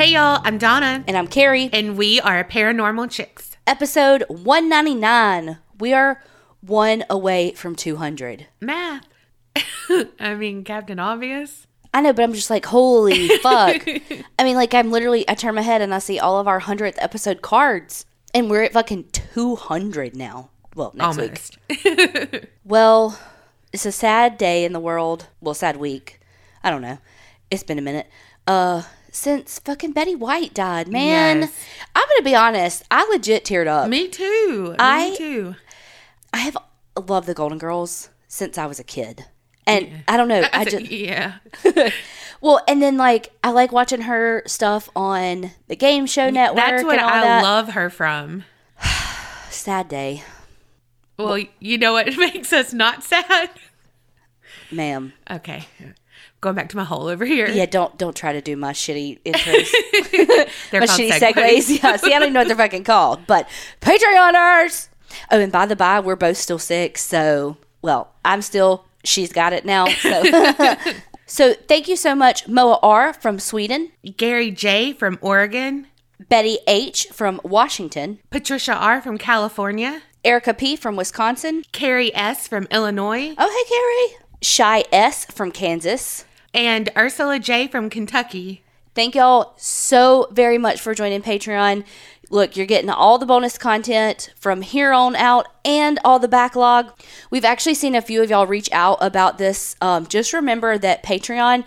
Hey y'all, I'm Donna. And I'm Carrie. And we are Paranormal Chicks. Episode 199. We are one away from 200. Math. I mean, Captain Obvious. I know, but I'm just like, holy fuck. I mean, like, I turn my head and I see all of our 100th episode cards. And we're at fucking 200 now. Well, next Almost. Week. Well, it's a sad day in the world. Well, sad week. I don't know. It's been a minute. Since fucking Betty White died, man. Yes. I'm going to be honest. I legit teared up. Me too. Me too. I have loved the Golden Girls since I was a kid. And yeah. I don't know. I just... Yeah. Well, and then like, I like watching her stuff on the Game Show Network. That's what I love her from. Sad day. Well, you know what makes us not sad? Ma'am. Okay. Going back to my hole over here. Yeah, don't try to do my shitty intros. They're my shitty segues. Yeah, see, I don't even know what they're fucking called. But Patreoners! Oh, and by the by, we're both still sick. So, well, I'm still, she's got it now. So, so thank you so much, Moa R. from Sweden. Gary J. from Oregon. Betty H. from Washington. Patricia R. from California. Erica P. from Wisconsin. Carrie S. from Illinois. Oh, hey, Carrie. Shy S. from Kansas. And Ursula J. from Kentucky. Thank y'all so very much for joining Patreon. Look, you're getting all the bonus content from here on out and all the backlog. We've actually seen a few of y'all reach out about this. Just remember that Patreon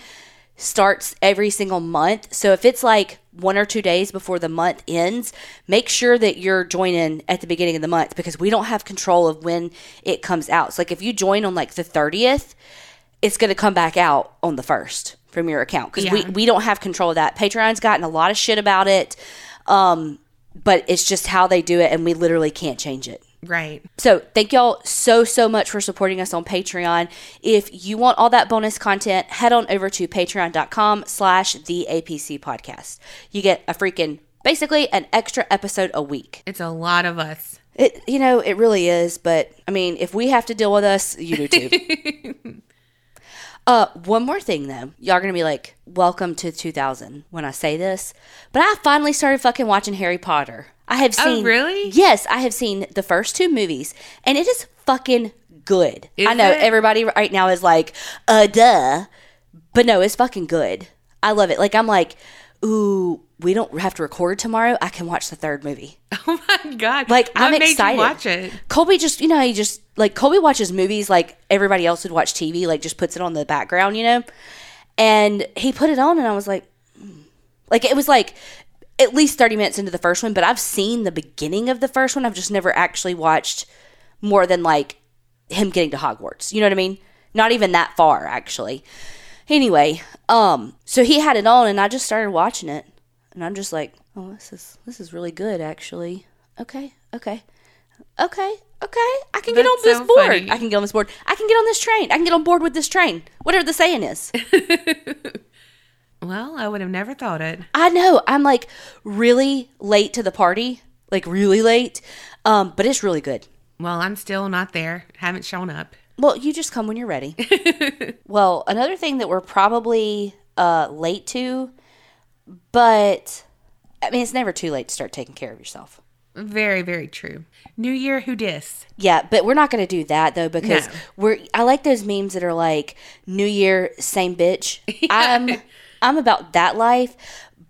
starts every single month. So if it's like 1 or 2 days before the month ends, make sure that you're joining at the beginning of the month because we don't have control of when it comes out. So like if you join on like the 30th, it's going to come back out on the 1st from your account because we don't have control of that. Patreon's gotten a lot of shit about it, but it's just how they do it, and we literally can't change it. Right. So thank y'all so much for supporting us on Patreon. If you want all that bonus content, head on over to patreon.com/theAPC podcast. You get a freaking, basically an extra episode a week. It's a lot of us. It really is, but I mean, if we have to deal with us, you do too. One more thing though. Y'all are going to be like, welcome to 2000 when I say this, but I finally started fucking watching Harry Potter. I have seen. Oh, really? Yes, I have seen the first 2 movies and it is fucking good. I know everybody right now is like, duh, but no, it's fucking good. I love it. Like, I'm like, ooh, we don't have to record tomorrow. I can watch the 3rd movie. Oh my God. Like, I'm excited. What made you watch it? Colby just, Colby watches movies like everybody else would watch TV, like just puts it on the background, And he put it on and I was like, Like, it was like at least 30 minutes into the first one, but I've seen the beginning of the first one. I've just never actually watched more than like him getting to Hogwarts. You know what I mean? Not even that far, actually. Anyway, so he had it on and I just started watching it. And I'm just like, oh, this is really good, actually. Okay. I can get on this board. I can get on this train. I can get on board with this train. Whatever the saying is. Well, I would have never thought it. I know. I'm like really late to the party. Like really late. But it's really good. Well, I'm still not there. Haven't shown up. Well, you just come when you're ready. Well, another thing that we're probably late to, but I mean, it's never too late to start taking care of yourself. Very, very true. New Year, who dis? Yeah, but we're not going to do that though because I like those memes that are like New Year, same bitch. Yeah. I'm about that life,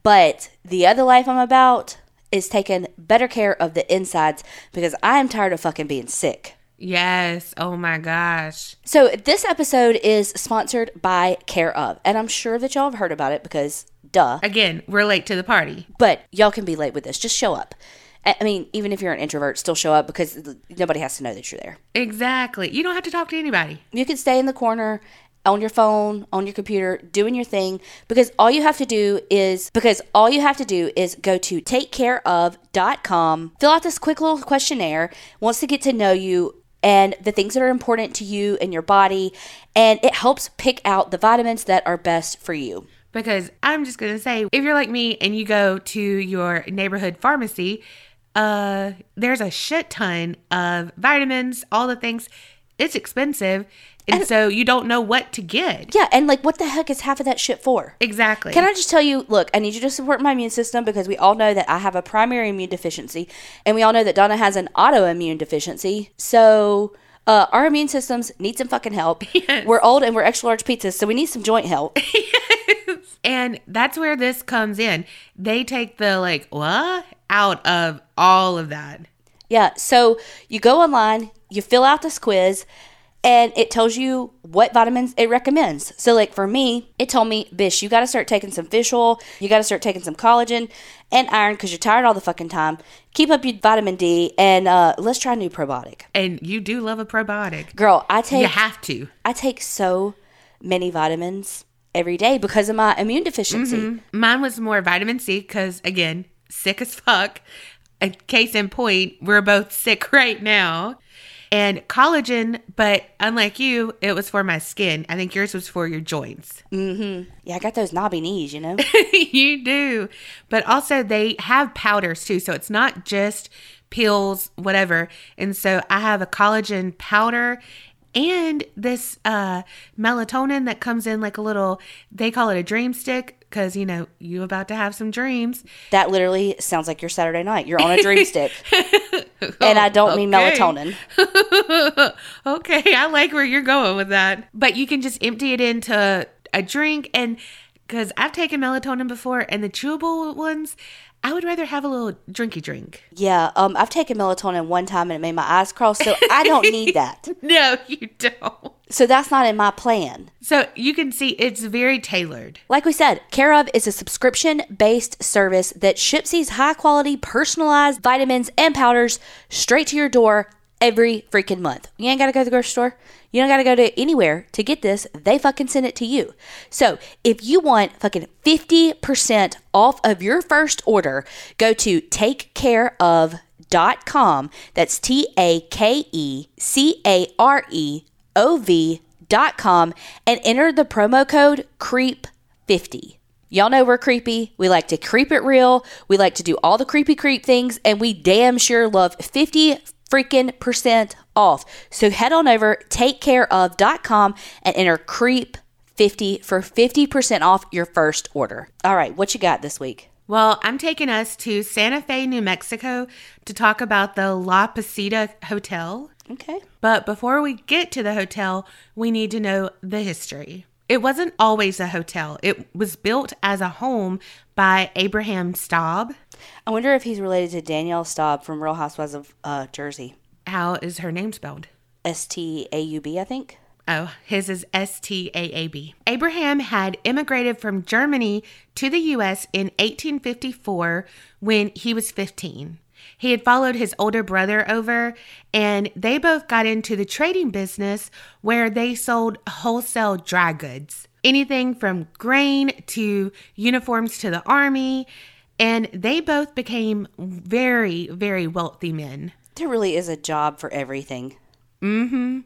but the other life I'm about is taking better care of the insides because I am tired of fucking being sick. Yes. Oh my gosh. So this episode is sponsored by Care Of, and I'm sure that y'all have heard about it because duh. Again, we're late to the party. But y'all can be late with this. Just show up. I mean, even if you're an introvert, still show up because nobody has to know that you're there. Exactly. You don't have to talk to anybody. You can stay in the corner, on your phone, on your computer, doing your thing because all you have to do is go to takecareof.com, fill out this quick little questionnaire, wants to get to know you and the things that are important to you and your body, and it helps pick out the vitamins that are best for you. Because I'm just going to say, if you're like me and you go to your neighborhood pharmacy, there's a shit ton of vitamins, all the things. it's expensive. And so you don't know what to get. Yeah, and like, what the heck is half of that shit for? Exactly. Can I just tell you, look, I need you to support my immune system because we all know that I have a primary immune deficiency. And we all know that Donna has an autoimmune deficiency. So our immune systems need some fucking help. Yes. We're old and we're extra large pizzas, so we need some joint help. Yes. And that's where this comes in. They take the, like, what? Out of all of that. Yeah, so you go online, you fill out this quiz, and it tells you what vitamins it recommends. So, like, for me, it told me, bish, you got to start taking some fish oil. You got to start taking some collagen and iron because you're tired all the fucking time. Keep up your vitamin D, and let's try a new probiotic. And you do love a probiotic. Girl, I take... You have to. I take so many vitamins every day because of my immune deficiency. Mm-hmm. Mine was more vitamin C because, again, sick as fuck. Case in point, we're both sick right now. And collagen, but unlike you, it was for my skin. I think yours was for your joints. Mm-hmm. Yeah, I got those knobby knees, you know? You do. But also, they have powders, too. So it's not just pills, whatever. And so I have a collagen powder and this melatonin that comes in like a little, they call it a dream stick. Because, you know, you about to have some dreams. That literally sounds like your Saturday night. You're on a dream stick. And I don't mean melatonin. Okay, I like where you're going with that. But you can just empty it into a drink. And because I've taken melatonin before and the chewable ones, I would rather have a little drinky drink. Yeah, I've taken melatonin one time and it made my eyes cross. So I don't need that. No, you don't. So that's not in my plan. So you can see it's very tailored. Like we said, Care Of is a subscription-based service that ships these high-quality, personalized vitamins and powders straight to your door every freaking month. You ain't got to go to the grocery store. You don't got to go to anywhere to get this. They fucking send it to you. So if you want fucking 50% off of your first order, go to takecareof.com. That's takecareof.com and enter the promo code CREEP50. Y'all know we're creepy. We like to creep it real. We like to do all the creepy creep things, and we damn sure love 50% off. So head on over takecareof.com and enter CREEP50 for 50% off your first order. All right, what you got this week? Well, I'm taking us to Santa Fe, New Mexico to talk about the La Posada Hotel. Okay. But before we get to the hotel, we need to know the history. It wasn't always a hotel. It was built as a home by Abraham Staab. I wonder if he's related to Danielle Staub from Real Housewives of Jersey. How is her name spelled? S-T-A-U-B, I think. Oh, his is S-T-A-A-B. Abraham had immigrated from Germany to the U.S. in 1854 when he was 15. He had followed his older brother over, and they both got into the trading business where they sold wholesale dry goods. Anything from grain to uniforms to the army, and they both became very, very wealthy men. There really is a job for everything. Mm-hmm.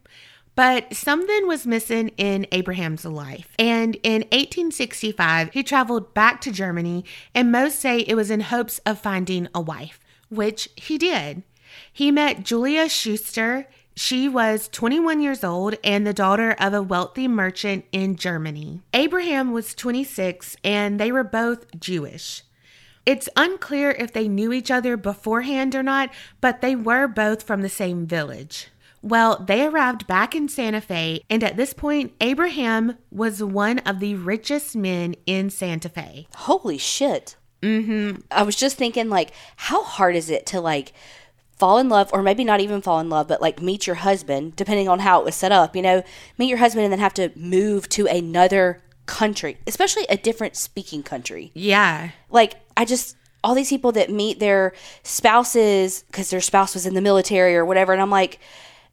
But something was missing in Abraham's life. And in 1865, he traveled back to Germany, and most say it was in hopes of finding a wife. Which he did. He met Julia Schuster. She was 21 years old and the daughter of a wealthy merchant in Germany. Abraham was 26 and they were both Jewish. It's unclear if they knew each other beforehand or not, but they were both from the same village. Well, they arrived back in Santa Fe, and at this point, Abraham was one of the richest men in Santa Fe. Holy shit. Mm-hmm. I was just thinking, like, how hard is it to, like, fall in love, or maybe not even fall in love, but, like, meet your husband, depending on how it was set up, you know, meet your husband and then have to move to another country, especially a different speaking country. Yeah. Like, I just, all these people that meet their spouses, because their spouse was in the military or whatever, and I'm like,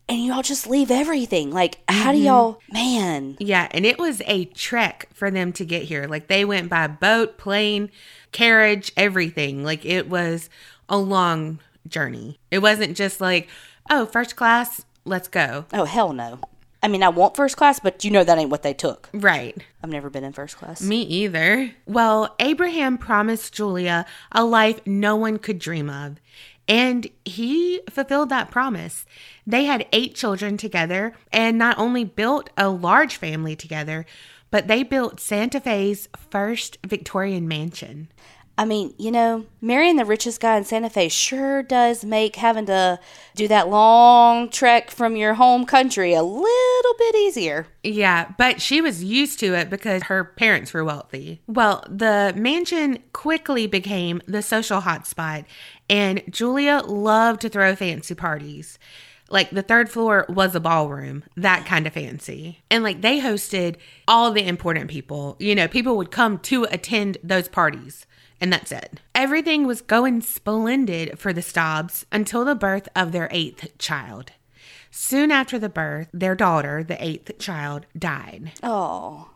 and y'all just leave everything. Like, how do y'all, man. Yeah, and it was a trek for them to get here. Like, they went by boat, plane, carriage, everything. Like, it was a long journey. It wasn't just like, oh, first class, let's go. Oh, hell no. I mean, I want first class, but you know that ain't what they took. Right. I've never been in first class. Me either. Well, Abraham promised Julia a life no one could dream of. And he fulfilled that promise. They had 8 children together and not only built a large family together, but they built Santa Fe's first Victorian mansion. I mean, you know, marrying the richest guy in Santa Fe sure does make having to do that long trek from your home country a little bit easier. Yeah, but she was used to it because her parents were wealthy. Well, the mansion quickly became the social hotspot, and Julia loved to throw fancy parties. Like, the third floor was a ballroom, that kind of fancy. And, like, they hosted all the important people. You know, people would come to attend those parties. And that's it. Everything was going splendid for the Staabs until the birth of their 8th child. Soon after the birth, their daughter, the 8th child, died. Oh.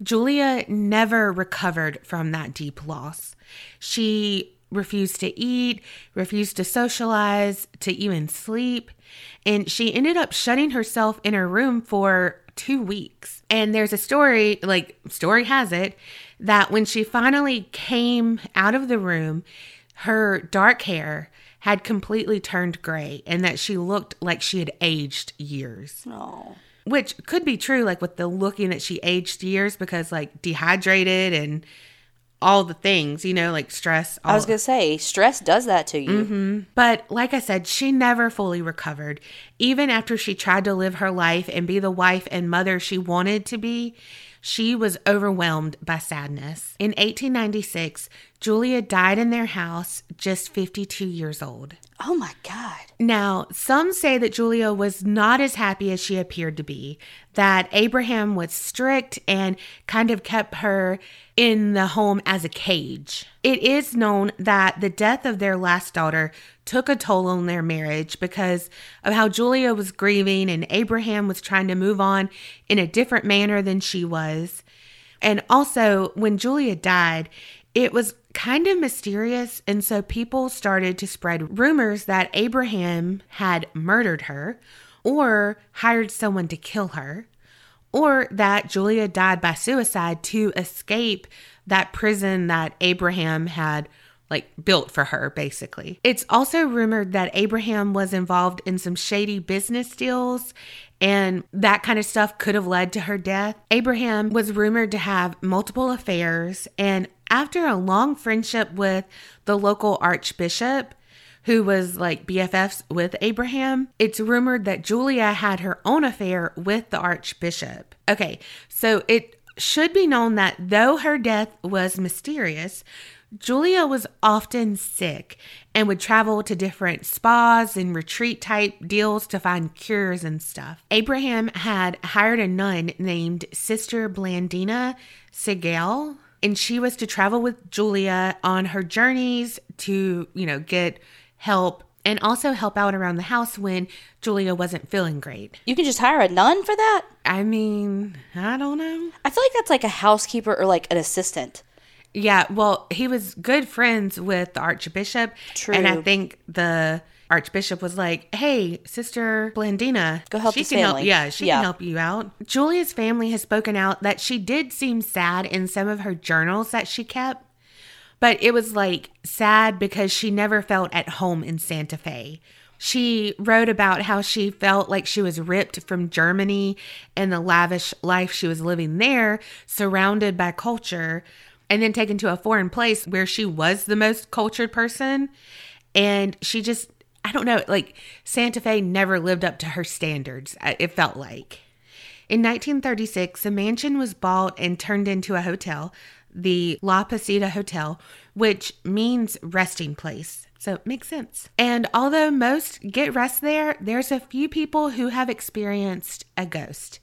Julia never recovered from that deep loss. She refused to eat, refused to socialize, to even sleep. And she ended up shutting herself in her room for 2 weeks. And there's a story, like, story has it, that when she finally came out of the room, her dark hair had completely turned gray and that she looked like she had aged years. Oh. Which could be true, like, with the looking that she aged years because, like, dehydrated and all the things, you know, like stress. I was going to say, stress does that to you. Mm-hmm. But like I said, she never fully recovered. Even after she tried to live her life and be the wife and mother she wanted to be, she was overwhelmed by sadness. In 1896, Julia died in their house, just 52 years old. Oh my God. Now, some say that Julia was not as happy as she appeared to be, that Abraham was strict and kind of kept her in the home as a cage. It is known that the death of their last daughter took a toll on their marriage because of how Julia was grieving and Abraham was trying to move on in a different manner than she was. And also, when Julia died, it was kind of mysterious, and so people started to spread rumors that Abraham had murdered her or hired someone to kill her or that Julia died by suicide to escape that prison that Abraham had, like, built for her, basically. It's also rumored that Abraham was involved in some shady business deals, and that kind of stuff could have led to her death. Abraham was rumored to have multiple affairs, and after a long friendship with the local archbishop, who was, like, BFFs with Abraham, it's rumored that Julia had her own affair with the archbishop. Okay, so it should be known that though her death was mysterious, Julia was often sick and would travel to different spas and retreat type deals to find cures and stuff. Abraham had hired a nun named Sister Blandina Segale, and she was to travel with Julia on her journeys to, you know, get help and also help out around the house when Julia wasn't feeling great. You can just hire a nun for that? I mean, I don't know. I feel like that's like a housekeeper or like an assistant. Yeah, well, he was good friends with the archbishop. True. And I think the archbishop was like, hey, Sister Blandina, go help this family. Yeah, she can help you out. Julia's family has spoken out that she did seem sad in some of her journals that she kept, but it was like sad because she never felt at home in Santa Fe. She wrote about how she felt like she was ripped from Germany and the lavish life she was living there, surrounded by culture, and then taken to a foreign place where she was the most cultured person. And she just, I don't know, like, Santa Fe never lived up to her standards, it felt like. In 1936, the mansion was bought and turned into a hotel, the La Posada Hotel, which means resting place. So it makes sense. And although most get rest there, there's a few people who have experienced a ghost.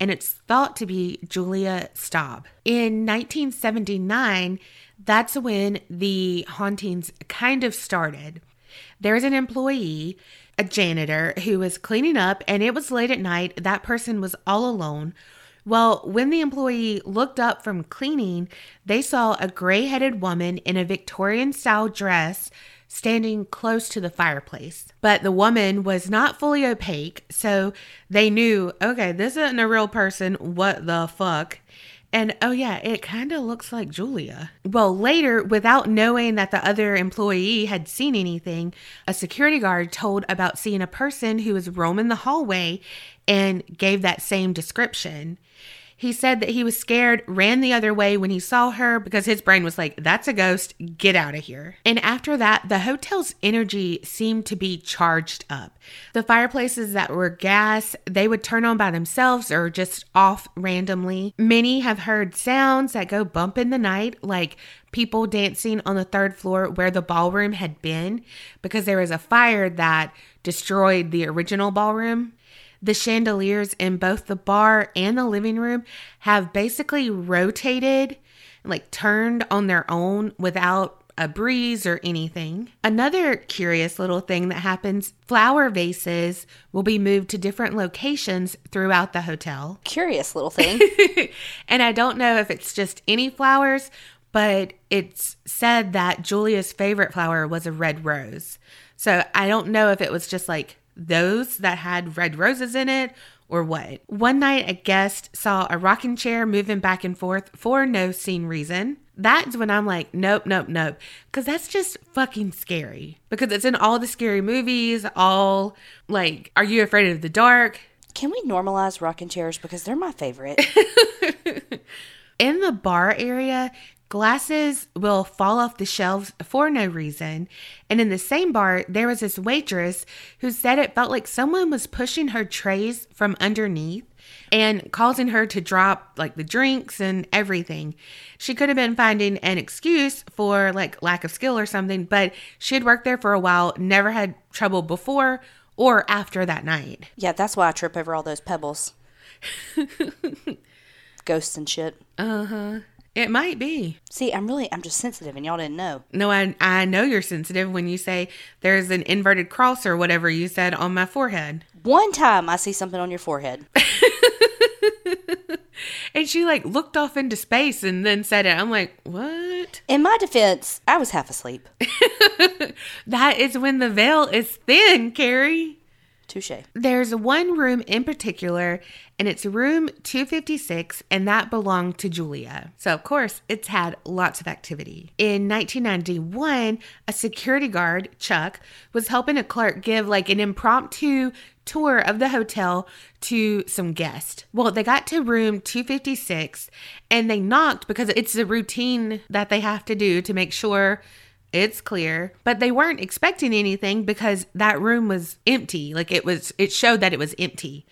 And it's thought to be Julia Staab. In 1979, that's when the hauntings kind of started. There's an employee, a janitor, who was cleaning up, and it was late at night. That person was all alone. Well, when the employee looked up from cleaning, they saw a gray-headed woman in a Victorian-style dress standing close to the fireplace. But the woman was not fully opaque, so they knew, okay, this isn't a real person. What the fuck? And, oh yeah, it kind of looks like Julia. Well, later, without knowing that the other employee had seen anything, a security guard told about seeing a person who was roaming the hallway and gave that same description. He said that he was scared, ran the other way when he saw her because his brain was like, that's a ghost, get out of here. And after that, the hotel's energy seemed to be charged up. The fireplaces that were gas, they would turn on by themselves or just off randomly. Many have heard sounds that go bump in the night, like people dancing on the third floor where the ballroom had been, because there was a fire that destroyed the original ballroom. The chandeliers in both the bar and the living room have basically rotated, like turned on their own without a breeze or anything. Another curious little thing that happens, flower vases will be moved to different locations throughout the hotel. Curious little thing. And I don't know if it's just any flowers, but it's said that Julia's favorite flower was a red rose. So I don't know if it was just like those that had red roses in it or what. One night, a guest saw a rocking chair moving back and forth for no seen reason. That's when I'm like, nope. Because that's just fucking scary. Because it's in all the scary movies, all like, Are You Afraid of the Dark? Can we normalize rocking chairs? Because they're my favorite. In the bar area, glasses will fall off the shelves for no reason. And in the same bar, there was this waitress who said it felt like someone was pushing her trays from underneath and causing her to drop like the drinks and everything. She could have been finding an excuse for like lack of skill or something, but she had worked there for a while, never had trouble before or after that night. Yeah, that's why I trip over all those pebbles. Ghosts and shit. Uh-huh. It might be. See, I'm just sensitive and y'all didn't know. No, I know you're sensitive when you say there's an inverted cross or whatever you said on my forehead. One time I see something on your forehead. And she like looked off into space and then said it. I'm like, what? In my defense, I was half asleep. That is when the veil is thin, Carrie. Touché. There's one room in particular, and it's room 256, and that belonged to Julia. So, of course, it's had lots of activity. In 1991, a security guard, Chuck, was helping a clerk give like an impromptu tour of the hotel to some guests. Well, they got to room 256, and they knocked because it's the routine that they have to do to make sure it's clear, but they weren't expecting anything because that room was empty. Like it showed that it was empty,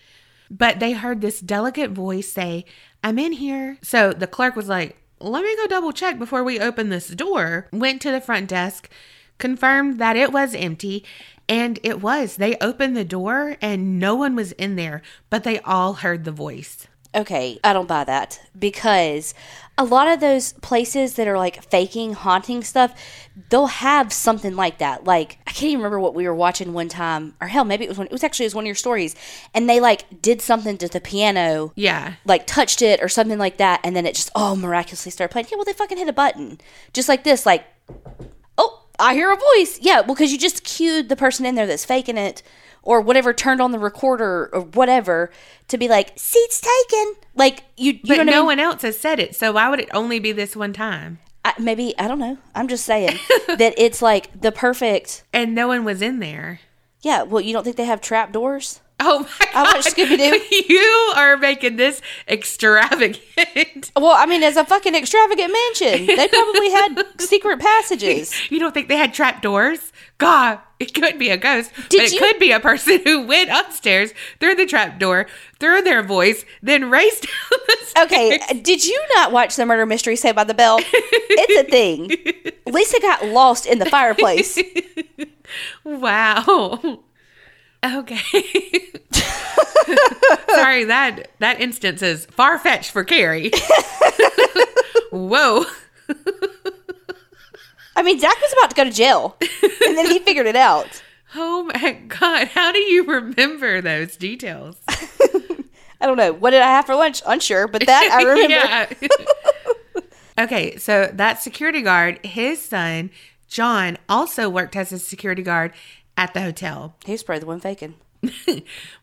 but they heard this delicate voice say, "I'm in here." So the clerk was like, "Let me go double check before we open this door." Went to the front desk, confirmed that it was empty, and it was. They opened the door and no one was in there, but they all heard the voice. Okay, I don't buy that because a lot of those places that are like faking haunting stuff, they'll have something like that. Like, I can't even remember what we were watching one time, or hell, maybe it was one of your stories, and they like did something to the piano. Yeah. Like touched it or something like that, and then it just miraculously started playing. Yeah, well, they fucking hit a button. Just like this, like, oh, I hear a voice. Yeah, well, because you just cued the person in there that's faking it. Or whatever, turned on the recorder or whatever to be like, seats taken. Like, you know what I mean? But no one else has said it, so why would it only be this one time? I don't know. I'm just saying that it's like the perfect. And no one was in there. Yeah, well, you don't think they have trap doors? Oh my God. I watched Scooby-Doo. You are making this extravagant. Well, I mean, it's a fucking extravagant mansion. They probably had secret passages. You don't think they had trap doors? God, it could be a ghost. But it could be a person who went upstairs through the trap door, threw their voice, then raced down the stairs. Okay, did you not watch the murder mystery Saved by the Bell? It's a thing. Lisa got lost in the fireplace. Wow. Okay. Sorry, that instance is far-fetched for Carrie. Whoa. I mean, Zach was about to go to jail, and then he figured it out. Oh, my God. How do you remember those details? I don't know. What did I have for lunch? Unsure, but that I remember. Okay, so that security guard, his son, John, also worked as a security guard at the hotel. He was probably the one faking.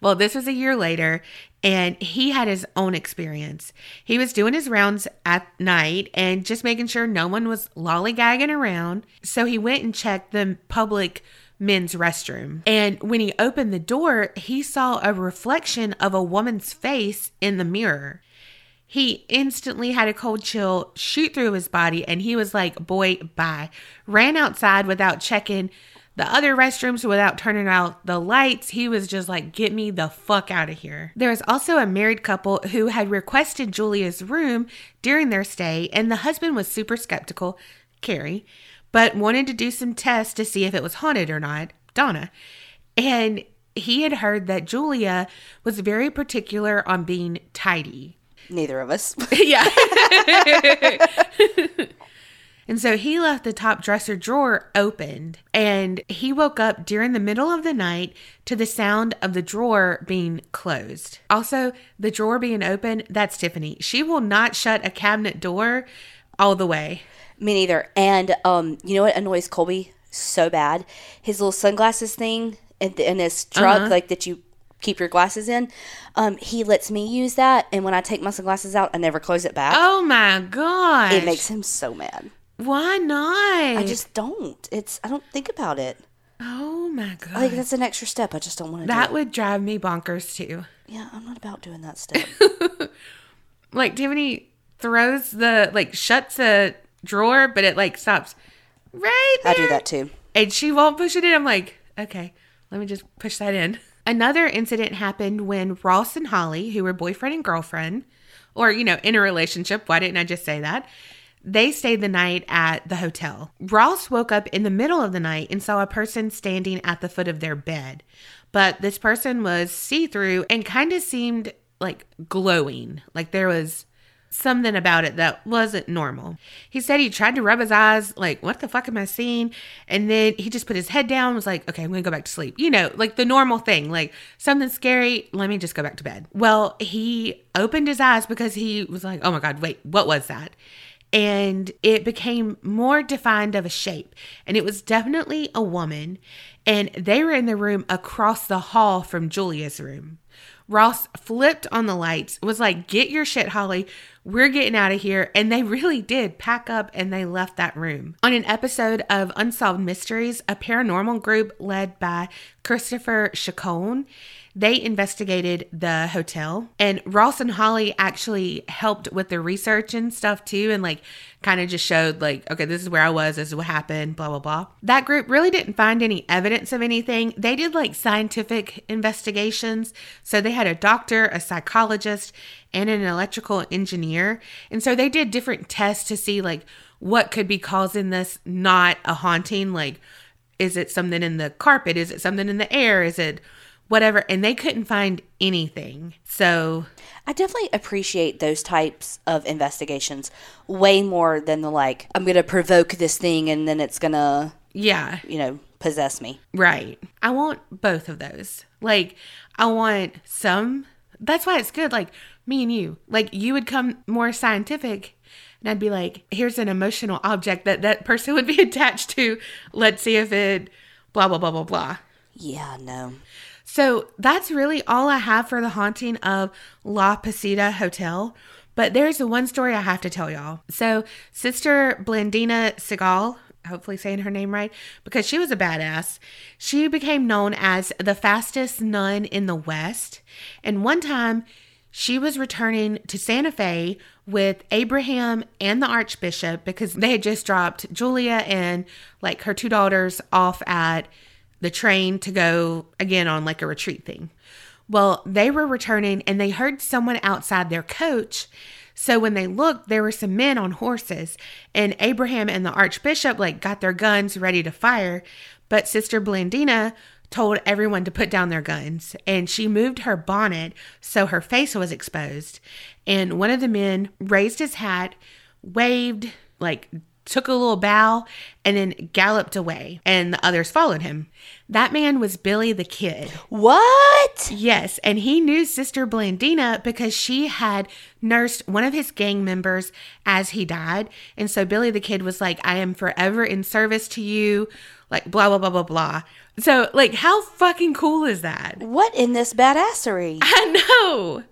Well, this was a year later, and he had his own experience. He was doing his rounds at night and just making sure no one was lollygagging around. So he went and checked the public men's restroom. And when he opened the door, he saw a reflection of a woman's face in the mirror. He instantly had a cold chill shoot through his body, and he was like, boy, bye. Ran outside without checking the other restrooms, without turning out the lights. He was just like, get me the fuck out of here. There was also a married couple who had requested Julia's room during their stay, and the husband was super skeptical, Carrie, but wanted to do some tests to see if it was haunted or not, Donna. And he had heard that Julia was very particular on being tidy. Neither of us. Yeah. And so he left the top dresser drawer opened, and he woke up during the middle of the night to the sound of the drawer being closed. Also, the drawer being open, that's Tiffany. She will not shut a cabinet door all the way. Me neither. And you know what annoys Colby so bad? His little sunglasses thing in his truck, like that you keep your glasses in. He lets me use that, and when I take my sunglasses out, I never close it back. Oh my gosh. It makes him so mad. Why not? I just don't. I don't think about it. Oh my god! Like, that's an extra step. I just don't want to do that. That would drive me bonkers too. Yeah, I'm not about doing that step. Like, Tiffany throws the, like, shuts the drawer, but it, like, stops right there. I do that too. And she won't push it in. I'm like, okay, let me just push that in. Another incident happened when Ross and Holly, who were boyfriend and girlfriend, or, you know, in a relationship, why didn't I just say that? They stayed the night at the hotel. Ross woke up in the middle of the night and saw a person standing at the foot of their bed. But this person was see-through and kind of seemed like glowing. Like, there was something about it that wasn't normal. He said he tried to rub his eyes, like, what the fuck am I seeing? And then he just put his head down and was like, okay, I'm going to go back to sleep. You know, like the normal thing, like something scary, let me just go back to bed. Well, he opened his eyes because he was like, oh my God, wait, what was that? And it became more defined of a shape. And it was definitely a woman. And they were in the room across the hall from Julia's room. Ross flipped on the lights, was like, get your shit, Holly. We're getting out of here. And they really did pack up, and they left that room. On an episode of Unsolved Mysteries, a paranormal group led by Christopher Chacon, they investigated the hotel, and Ross and Holly actually helped with the research and stuff too, and like kind of just showed like, okay, this is where I was, this is what happened, blah, blah, blah. That group really didn't find any evidence of anything. They did like scientific investigations. So they had a doctor, a psychologist, and an electrical engineer. And so they did different tests to see like what could be causing this, not a haunting. Like, is it something in the carpet? Is it something in the air? Is it whatever? And they couldn't find anything. So I definitely appreciate those types of investigations way more than the, like, I'm going to provoke this thing and then it's going to, yeah, you know, possess me. Right. I want both of those. Like, I want some. That's why it's good. Like, me and you, like, you would come more scientific, and I'd be like, here's an emotional object that person would be attached to. Let's see if it blah, blah, blah, blah, blah. Yeah, no. So that's really all I have for the haunting of La Posada Hotel. But there's the one story I have to tell y'all. So Sister Blandina Segale, hopefully saying her name right, because she was a badass. She became known as the fastest nun in the West. And one time she was returning to Santa Fe with Abraham and the Archbishop, because they had just dropped Julia and like her two daughters off at the train to go again on like a retreat thing. Well, they were returning and they heard someone outside their coach. So when they looked, there were some men on horses, and Abraham and the Archbishop like got their guns ready to fire. But Sister Blandina told everyone to put down their guns, and she moved her bonnet so her face was exposed. And one of the men raised his hat, waved, like took a little bow, and then galloped away, and the others followed him. That man was Billy the Kid. What? Yes, and he knew Sister Blandina because she had nursed one of his gang members as he died, and so Billy the Kid was like, I am forever in service to you, like, blah, blah, blah, blah, blah. So, like, how fucking cool is that? What in this badassery? I know.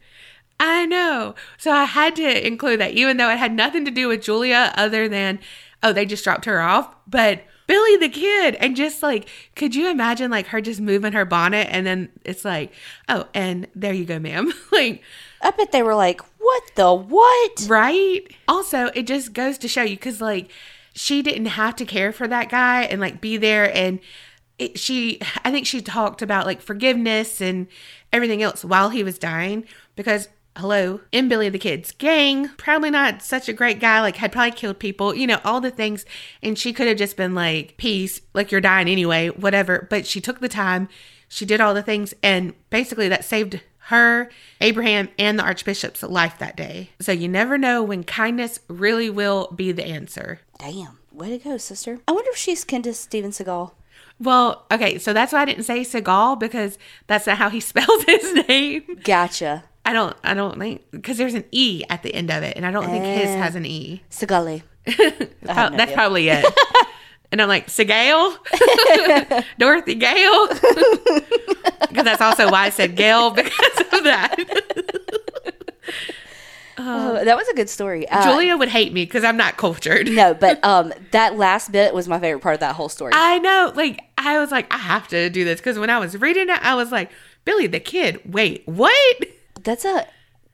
So I had to include that, even though it had nothing to do with Julia other than, oh, they just dropped her off. But Billy the Kid, and just like, could you imagine like her just moving her bonnet and then it's like, oh, and there you go, ma'am. Like, I bet they were like, what the what? Right? Also, it just goes to show you, because like she didn't have to care for that guy and like be there, and I think she talked about like forgiveness and everything else while he was dying, because hello, in Billy the Kid's gang, probably not such a great guy, like had probably killed people, you know, all the things. And she could have just been like, peace, like you're dying anyway, whatever. But she took the time, she did all the things, and basically that saved her, Abraham, and the Archbishop's life that day. So you never know when kindness really will be the answer. Damn, way to go, sister. I wonder if she's kin to Steven Seagal. Well, okay, so that's why I didn't say Seagal, because that's not how he spells his name. Gotcha. I don't think, because there's an E at the end of it, and I don't think his has an E. Segale. That's probably it. And I'm like, Segale? Dorothy Gale? Because that's also why I said Gale, because of that. That was a good story. Julia would hate me because I'm not cultured. No, but that last bit was my favorite part of that whole story. I know. Like, I was like, I have to do this, because when I was reading it, I was like, Billy the Kid, wait, what? That's a,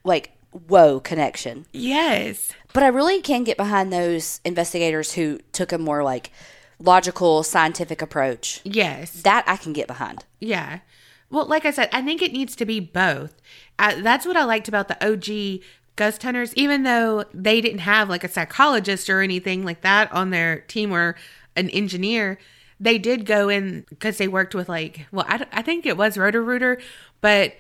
like, whoa connection. Yes. But I really can get behind those investigators who took a more, like, logical, scientific approach. Yes. That I can get behind. Yeah. Well, like I said, I think it needs to be both. That's what I liked about the OG ghost hunters, even though they didn't have, like, a psychologist or anything like that on their team or an engineer. They did go in because they worked with, like, well, I think it was Roto-Rooter, but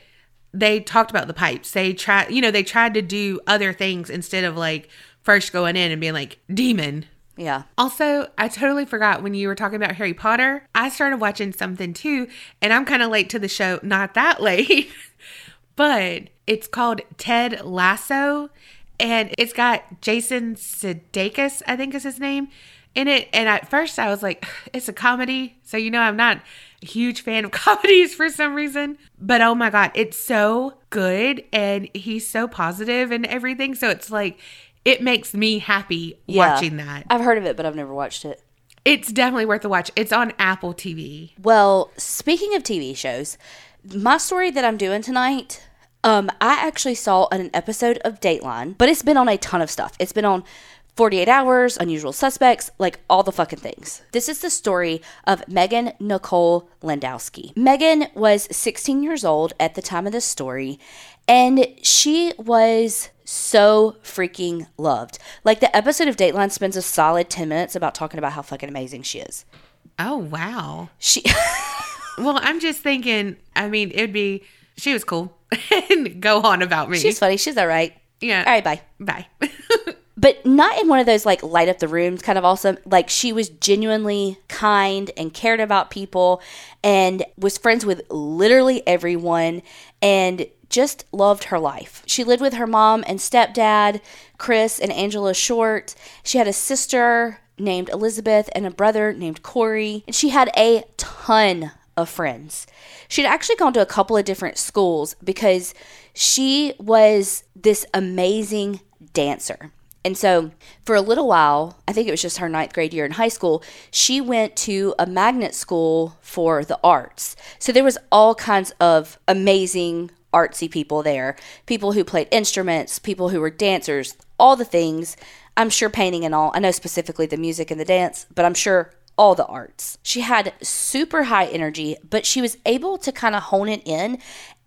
they talked about the pipes. They tried to do other things instead of like first going in and being like, demon. Yeah. Also, I totally forgot when you were talking about Harry Potter, I started watching something too, and I'm kind of late to the show. Not that late, but it's called Ted Lasso, and it's got Jason Sudeikis, I think is his name, in it. And at first I was like, it's a comedy. So, you know, I'm not a huge fan of comedies for some reason, but oh my God, it's so good. And he's so positive and everything. So it's like, it makes me happy watching that. I've heard of it, but I've never watched it. It's definitely worth a watch. It's on Apple TV. Well, speaking of TV shows, my story that I'm doing tonight, I actually saw an episode of Dateline, but it's been on a ton of stuff. It's been on 48 Hours, Unusual Suspects, like all the fucking things. This is the story of Megan Nicole Landowski. Megan was 16 years old at the time of this story, and she was so freaking loved. Like, the episode of Dateline spends a solid 10 minutes about talking about how fucking amazing she is. Oh, wow. Well, I'm just thinking, I mean, she was cool. And go on about me. She's funny. She's all right. Yeah. All right, bye. Bye. But not in one of those, like, light up the rooms kind of awesome. Like, she was genuinely kind and cared about people and was friends with literally everyone and just loved her life. She lived with her mom and stepdad, Chris and Angela Short. She had a sister named Elizabeth and a brother named Corey. And she had a ton of friends. She'd actually gone to a couple of different schools because she was this amazing dancer. And so for a little while, I think it was just her ninth grade year in high school, she went to a magnet school for the arts. So there was all kinds of amazing artsy people there, people who played instruments, people who were dancers, all the things, I'm sure painting and all. I know specifically the music and the dance, but I'm sure all the arts. She had super high energy, but she was able to kind of hone it in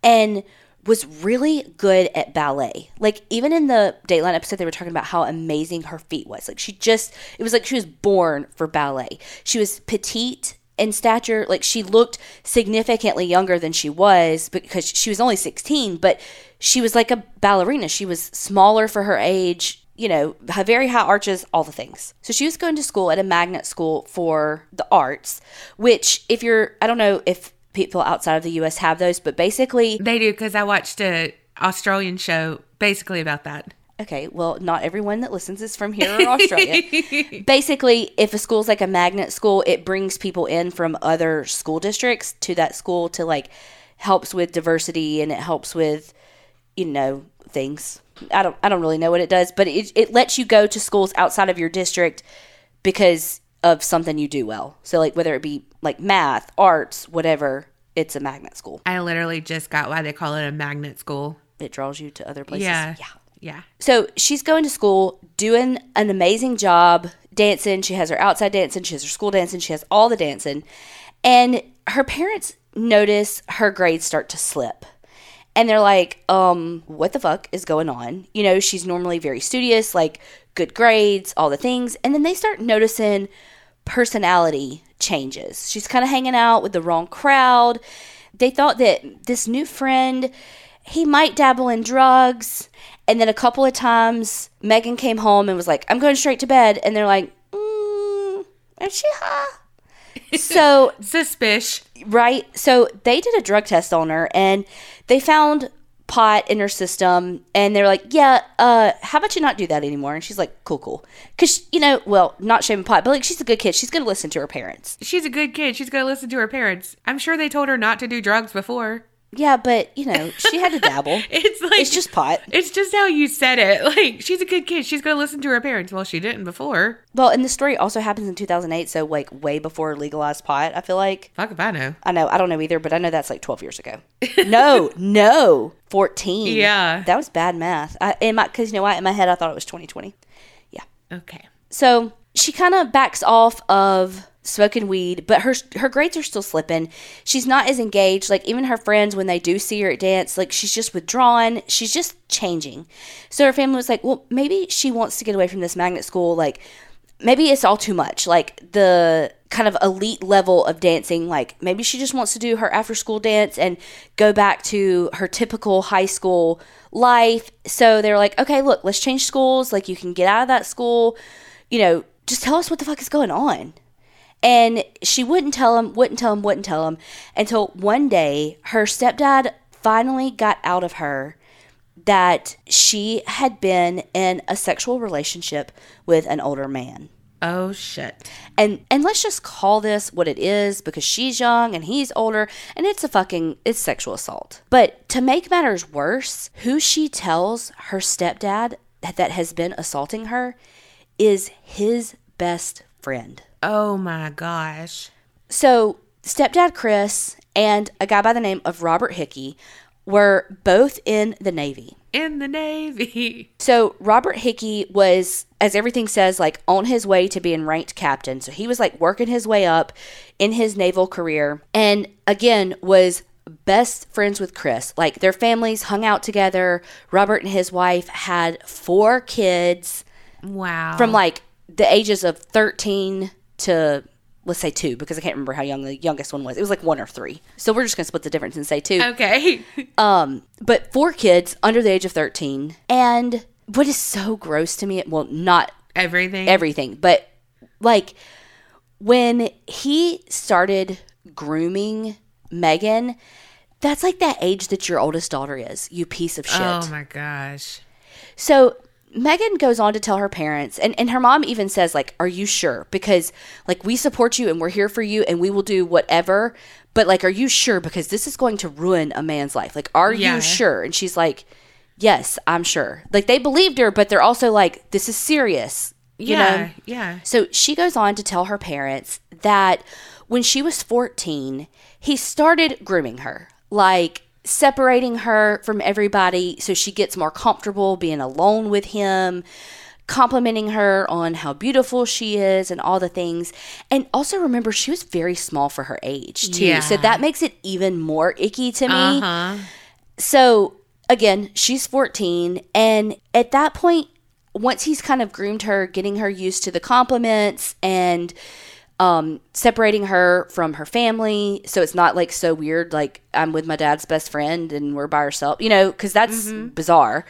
and was really good at ballet. Like, even in the Dateline episode, they were talking about how amazing her feet was. Like, it was like she was born for ballet. She was petite in stature. Like, she looked significantly younger than she was because she was only 16, but she was like a ballerina. She was smaller for her age, you know, very high arches, all the things. So she was going to school at a magnet school for the arts, which if you're, I don't know if people outside of the U.S. have those, but basically. They do, because I watched an Australian show basically about that. Okay, well, not everyone that listens is from here or Australia. Basically, if a school's like a magnet school, it brings people in from other school districts to that school to, like, helps with diversity and it helps with, you know, things. I don't really know what it does, but it lets you go to schools outside of your district because of something you do well. So, like, whether it be, like, math, arts, whatever, it's a magnet school. I literally just got why they call it a magnet school. It draws you to other places. Yeah. Yeah. So she's going to school, doing an amazing job, dancing. She has her outside dancing. She has her school dancing. She has all the dancing. And her parents notice her grades start to slip. And they're like, what the fuck is going on? You know, she's normally very studious, like good grades, all the things. And then they start noticing personality changes. She's kind of hanging out with the wrong crowd. They thought that this new friend, he might dabble in drugs. And then a couple of times, Megan came home and was like, I'm going straight to bed. And they're like, is she high? So. Suspicious. Right. So they did a drug test on her and they found pot in her system. And they're like, yeah, how about you not do that anymore? And she's like, cool. Because, you know, well, not shaming pot, but like she's a good kid. She's going to listen to her parents. She's a good kid. She's going to listen to her parents. I'm sure they told her not to do drugs before. Yeah, but, you know, she had to dabble. It's like, it's just pot. It's just how you said it. Like, she's a good kid. She's going to listen to her parents. Well, she didn't before. Well, and the story also happens in 2008, so, like, way before legalized pot, I feel like. Fuck if I know. I know. I don't know either, but I know that's, like, 12 years ago. No. 14. Yeah. That was bad math. Because, you know what? In my head, I thought it was 2020. Yeah. Okay. So, she kind of backs off of smoking weed, but her grades are still slipping. She's not as engaged. Like, even her friends, when they do see her at dance, like, she's just withdrawn. She's just changing. So her family was like, well, maybe she wants to get away from this magnet school. Like, maybe it's all too much. Like, the kind of elite level of dancing, like, maybe she just wants to do her after school dance and go back to her typical high school life. So they're like, okay, look, let's change schools. Like, you can get out of that school. You know, just tell us what the fuck is going on. And she wouldn't tell him until one day her stepdad finally got out of her that she had been in a sexual relationship with an older man. Oh, shit. And let's just call this what it is, because she's young and he's older, and it's sexual assault. But to make matters worse, who she tells her stepdad that has been assaulting her is his best friend. Oh, my gosh. So, stepdad Chris and a guy by the name of Robert Hickey were both in the Navy. So, Robert Hickey was, as everything says, like, on his way to being ranked captain. So, he was, like, working his way up in his naval career. And, again, was best friends with Chris. Like, their families hung out together. Robert and his wife had 4 kids. Wow. From, like, the ages of 13 to, let's say, 2, because I can't remember how young the youngest one was. It was like 1 or 3. So we're just going to split the difference and say 2. Okay. But 4 kids under the age of 13. And what is so gross to me, well, not everything, but like when he started grooming Megan, that's like that age that your oldest daughter is, you piece of shit. Oh my gosh. So Megan goes on to tell her parents, and her mom even says, like, are you sure? Because, like, we support you and we're here for you and we will do whatever. But, like, are you sure? Because this is going to ruin a man's life. Like, are you sure? And she's like, yes, I'm sure. Like, they believed her, but they're also like, this is serious. You know? Yeah. So she goes on to tell her parents that when she was 14, he started grooming her. Like, separating her from everybody so she gets more comfortable being alone with him, complimenting her on how beautiful she is and all the things. And also remember, she was very small for her age too. Yeah. So that makes it even more icky to me. Uh-huh. So again, she's 14. And at that point, once he's kind of groomed her, getting her used to the compliments and separating her from her family, so it's not like so weird, like, I'm with my dad's best friend and we're by herself, you know, because that's bizarre.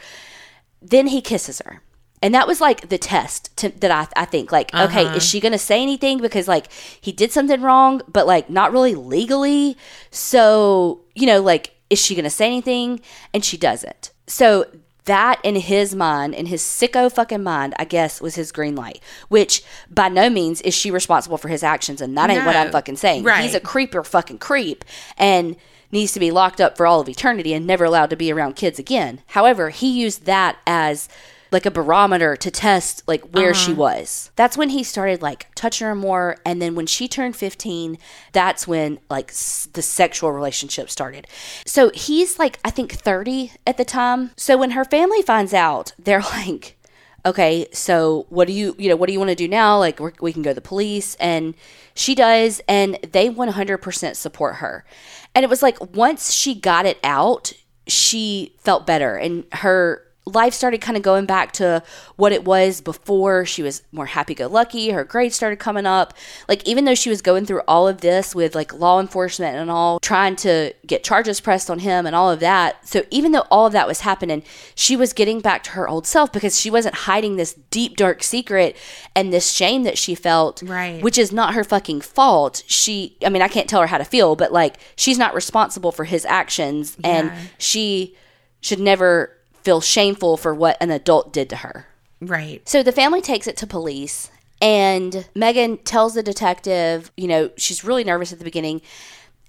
Then he kisses her. And that was like the test that I think. Like, okay, is she going to say anything? Because like he did something wrong, but like not really legally. So, you know, like, is she going to say anything? And she doesn't. So that in his mind, in his sicko fucking mind, I guess, was his green light, which by no means is she responsible for his actions. And that ain't what I'm fucking saying. Right. He's a creeper fucking creep and needs to be locked up for all of eternity and never allowed to be around kids again. However, he used that as like a barometer to test like where she was. That's when he started like touching her more. And then when she turned 15, that's when like the sexual relationship started. So he's like, I think 30 at the time. So when her family finds out, they're like, okay, so what do you want to do now? Like we can go to the police. And she does. And they 100% support her. And it was like, once she got it out, she felt better. And her life started kind of going back to what it was before. She was more happy-go-lucky. Her grades started coming up. Like, even though she was going through all of this with, like, law enforcement and all, trying to get charges pressed on him and all of that. So, even though all of that was happening, she was getting back to her old self because she wasn't hiding this deep, dark secret and this shame that she felt, right, which is not her fucking fault. She, I mean, I can't tell her how to feel, but, like, she's not responsible for his actions, and she should never feel shameful for what an adult did to her. Right. So the family takes it to police, and Megan tells the detective, you know, she's really nervous at the beginning.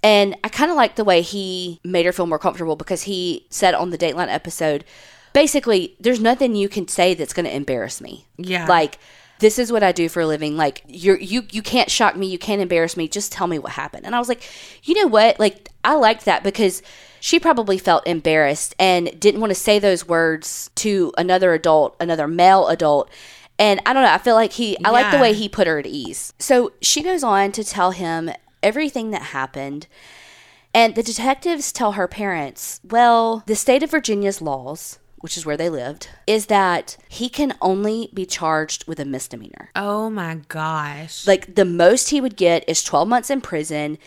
And I kind of like the way he made her feel more comfortable, because he said on the Dateline episode, basically, there's nothing you can say that's going to embarrass me. Yeah. Like, this is what I do for a living. Like, you can't shock me. You can't embarrass me. Just tell me what happened. And I was like, you know what? Like, I liked that, because she probably felt embarrassed and didn't want to say those words to another adult, another male adult. And I don't know. I feel like I like the way he put her at ease. So she goes on to tell him everything that happened. And the detectives tell her parents, well, the state of Virginia's laws, which is where they lived, is that he can only be charged with a misdemeanor. Oh my gosh. Like, the most he would get is 12 months in prison,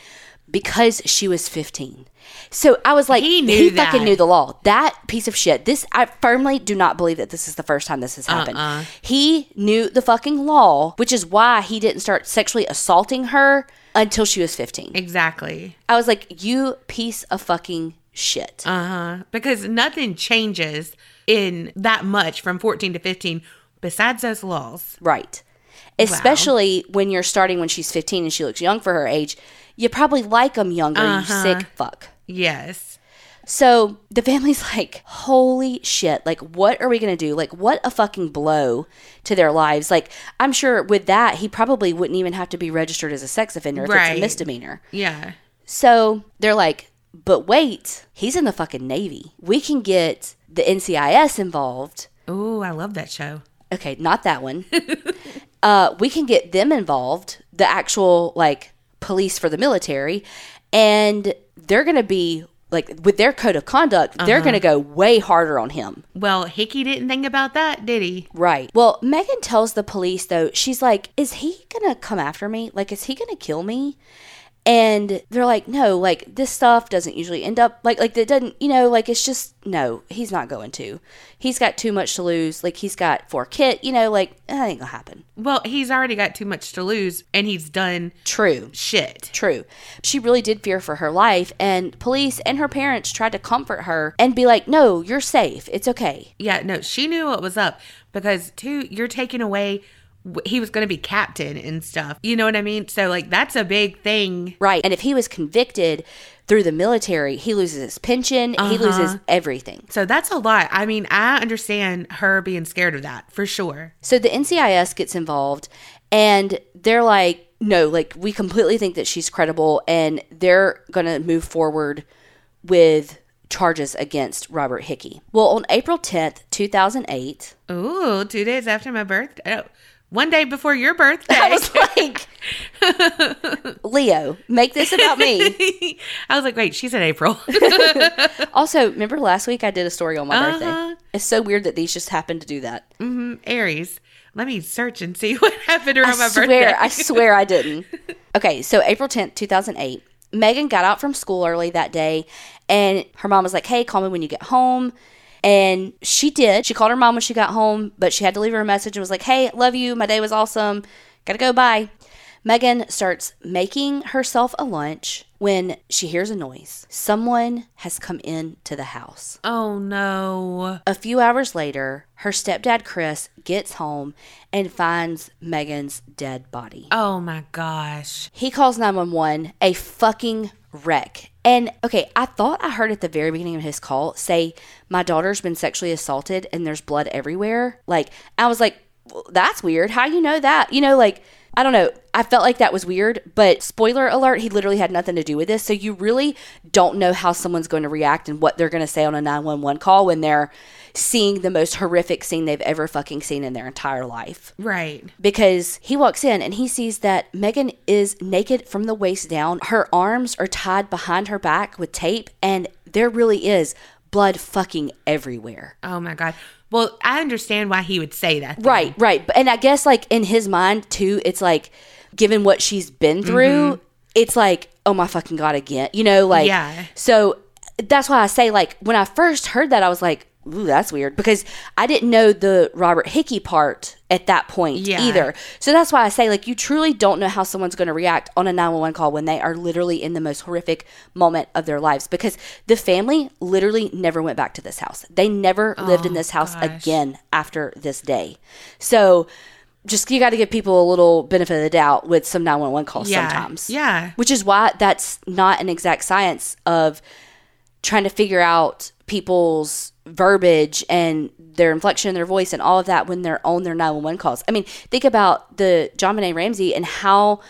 because she was 15. So I was like, he fucking knew the law. That piece of shit. I firmly do not believe that this is the first time this has happened. He knew the fucking law, which is why he didn't start sexually assaulting her until she was 15. Exactly. I was like, you piece of fucking shit. Because nothing changes in that much from 14 to 15 besides those laws. Right. Especially when you're starting when she's 15 and she looks young for her age. You probably like them younger, you sick fuck. Yes. So the family's like, holy shit. Like, what are we going to do? Like, what a fucking blow to their lives. Like, I'm sure with that, he probably wouldn't even have to be registered as a sex offender if it's a misdemeanor. Yeah. So they're like, but wait, he's in the fucking Navy. We can get the NCIS involved. Ooh, I love that show. Okay, not that one. We can get them involved, the actual, like, police for the military, and they're going to be, like, with their code of conduct, they're going to go way harder on him. Well, Hickey didn't think about that, did he? Right. Well, Megan tells the police, though, she's like, is he going to come after me? Like, is he going to kill me? And they're like, no, like, this stuff doesn't usually end up, like, it doesn't, you know, like, it's just, no, he's not going to. He's got too much to lose. Like, he's got 4 kids, you know, like, that ain't gonna happen. Well, he's already got too much to lose, and he's done shit. True. She really did fear for her life, and police and her parents tried to comfort her and be like, no, you're safe. It's okay. Yeah, no, she knew what was up, because, too, you're taking away... he was going to be captain and stuff. You know what I mean? So, like, that's a big thing. Right. And if he was convicted through the military, he loses his pension. He loses everything. So that's a lot. I mean, I understand her being scared of that for sure. So the NCIS gets involved, and they're like, no, like, we completely think that she's credible, and they're going to move forward with charges against Robert Hickey. Well, on April 10th, 2008. Ooh, 2 days after my birthday. Oh. One day before your birthday. I was like, Leo, make this about me. I was like, wait, she said April. Also, remember last week I did a story on my birthday? It's so weird that these just happened to do that. Mm-hmm. Aries, let me search and see what happened around my birthday. I swear I didn't. Okay, so April 10th, 2008. Megan got out from school early that day, and her mom was like, hey, call me when you get home. And she did. She called her mom when she got home, but she had to leave her a message and was like, hey, love you. My day was awesome. Gotta go. Bye. Megan starts making herself a lunch when she hears a noise. Someone has come into the house. Oh, no. A few hours later, her stepdad, Chris, gets home and finds Megan's dead body. Oh, my gosh. He calls 911 a fucking wreck. And, okay, I thought I heard at the very beginning of his call say, my daughter's been sexually assaulted and there's blood everywhere. Like, I was like, well, that's weird. How do you know that? You know, like, I don't know. I felt like that was weird, but spoiler alert, he literally had nothing to do with this. So you really don't know how someone's going to react and what they're going to say on a 911 call when they're seeing the most horrific scene they've ever fucking seen in their entire life. Right. Because he walks in and he sees that Megan is naked from the waist down. Her arms are tied behind her back with tape, and there really is blood fucking everywhere. Oh my God. Well, I understand why he would say that. Right, right. And I guess, like, in his mind, too, it's like, given what she's been through, it's like, oh, my fucking God, again. You know, like, yeah. So that's why I say, like, when I first heard that, I was like, ooh, that's weird. Because I didn't know the Robert Hickey part at that point either. So that's why I say, like, you truly don't know how someone's going to react on a 911 call when they are literally in the most horrific moment of their lives. Because the family literally never went back to this house. They never lived in this house again after this day. So just, you got to give people a little benefit of the doubt with some 911 calls sometimes. Yeah. Which is why that's not an exact science of trying to figure out people's verbiage and their inflection in their voice and all of that when they're on their 911 calls. I mean, think about the JonBenet Ramsey and how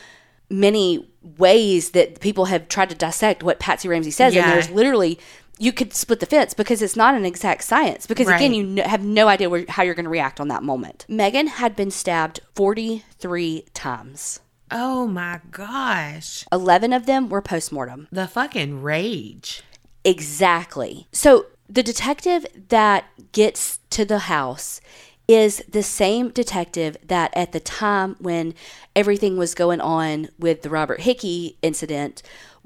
many ways that people have tried to dissect what Patsy Ramsey says. Yeah. And there's literally, you could split the fence because it's not an exact science. Because again, you have no idea how you're going to react on that moment. Megan had been stabbed 43 times. Oh my gosh. 11 of them were postmortem. The fucking rage. Exactly. So the detective that gets to the house is the same detective that at the time when everything was going on with the Robert Hickey incident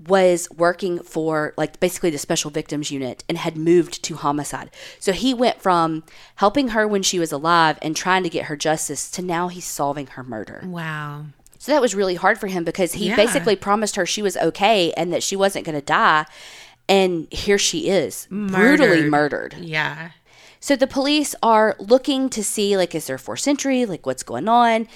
was working for, like, basically the special victims unit and had moved to homicide. So he went from helping her when she was alive and trying to get her justice to now he's solving her murder. Wow. So that was really hard for him because he basically promised her she was okay and that she wasn't going to die. And here she is, brutally murdered. Yeah. So the police are looking to see, like, is there a 4th entry? Like, what's going on?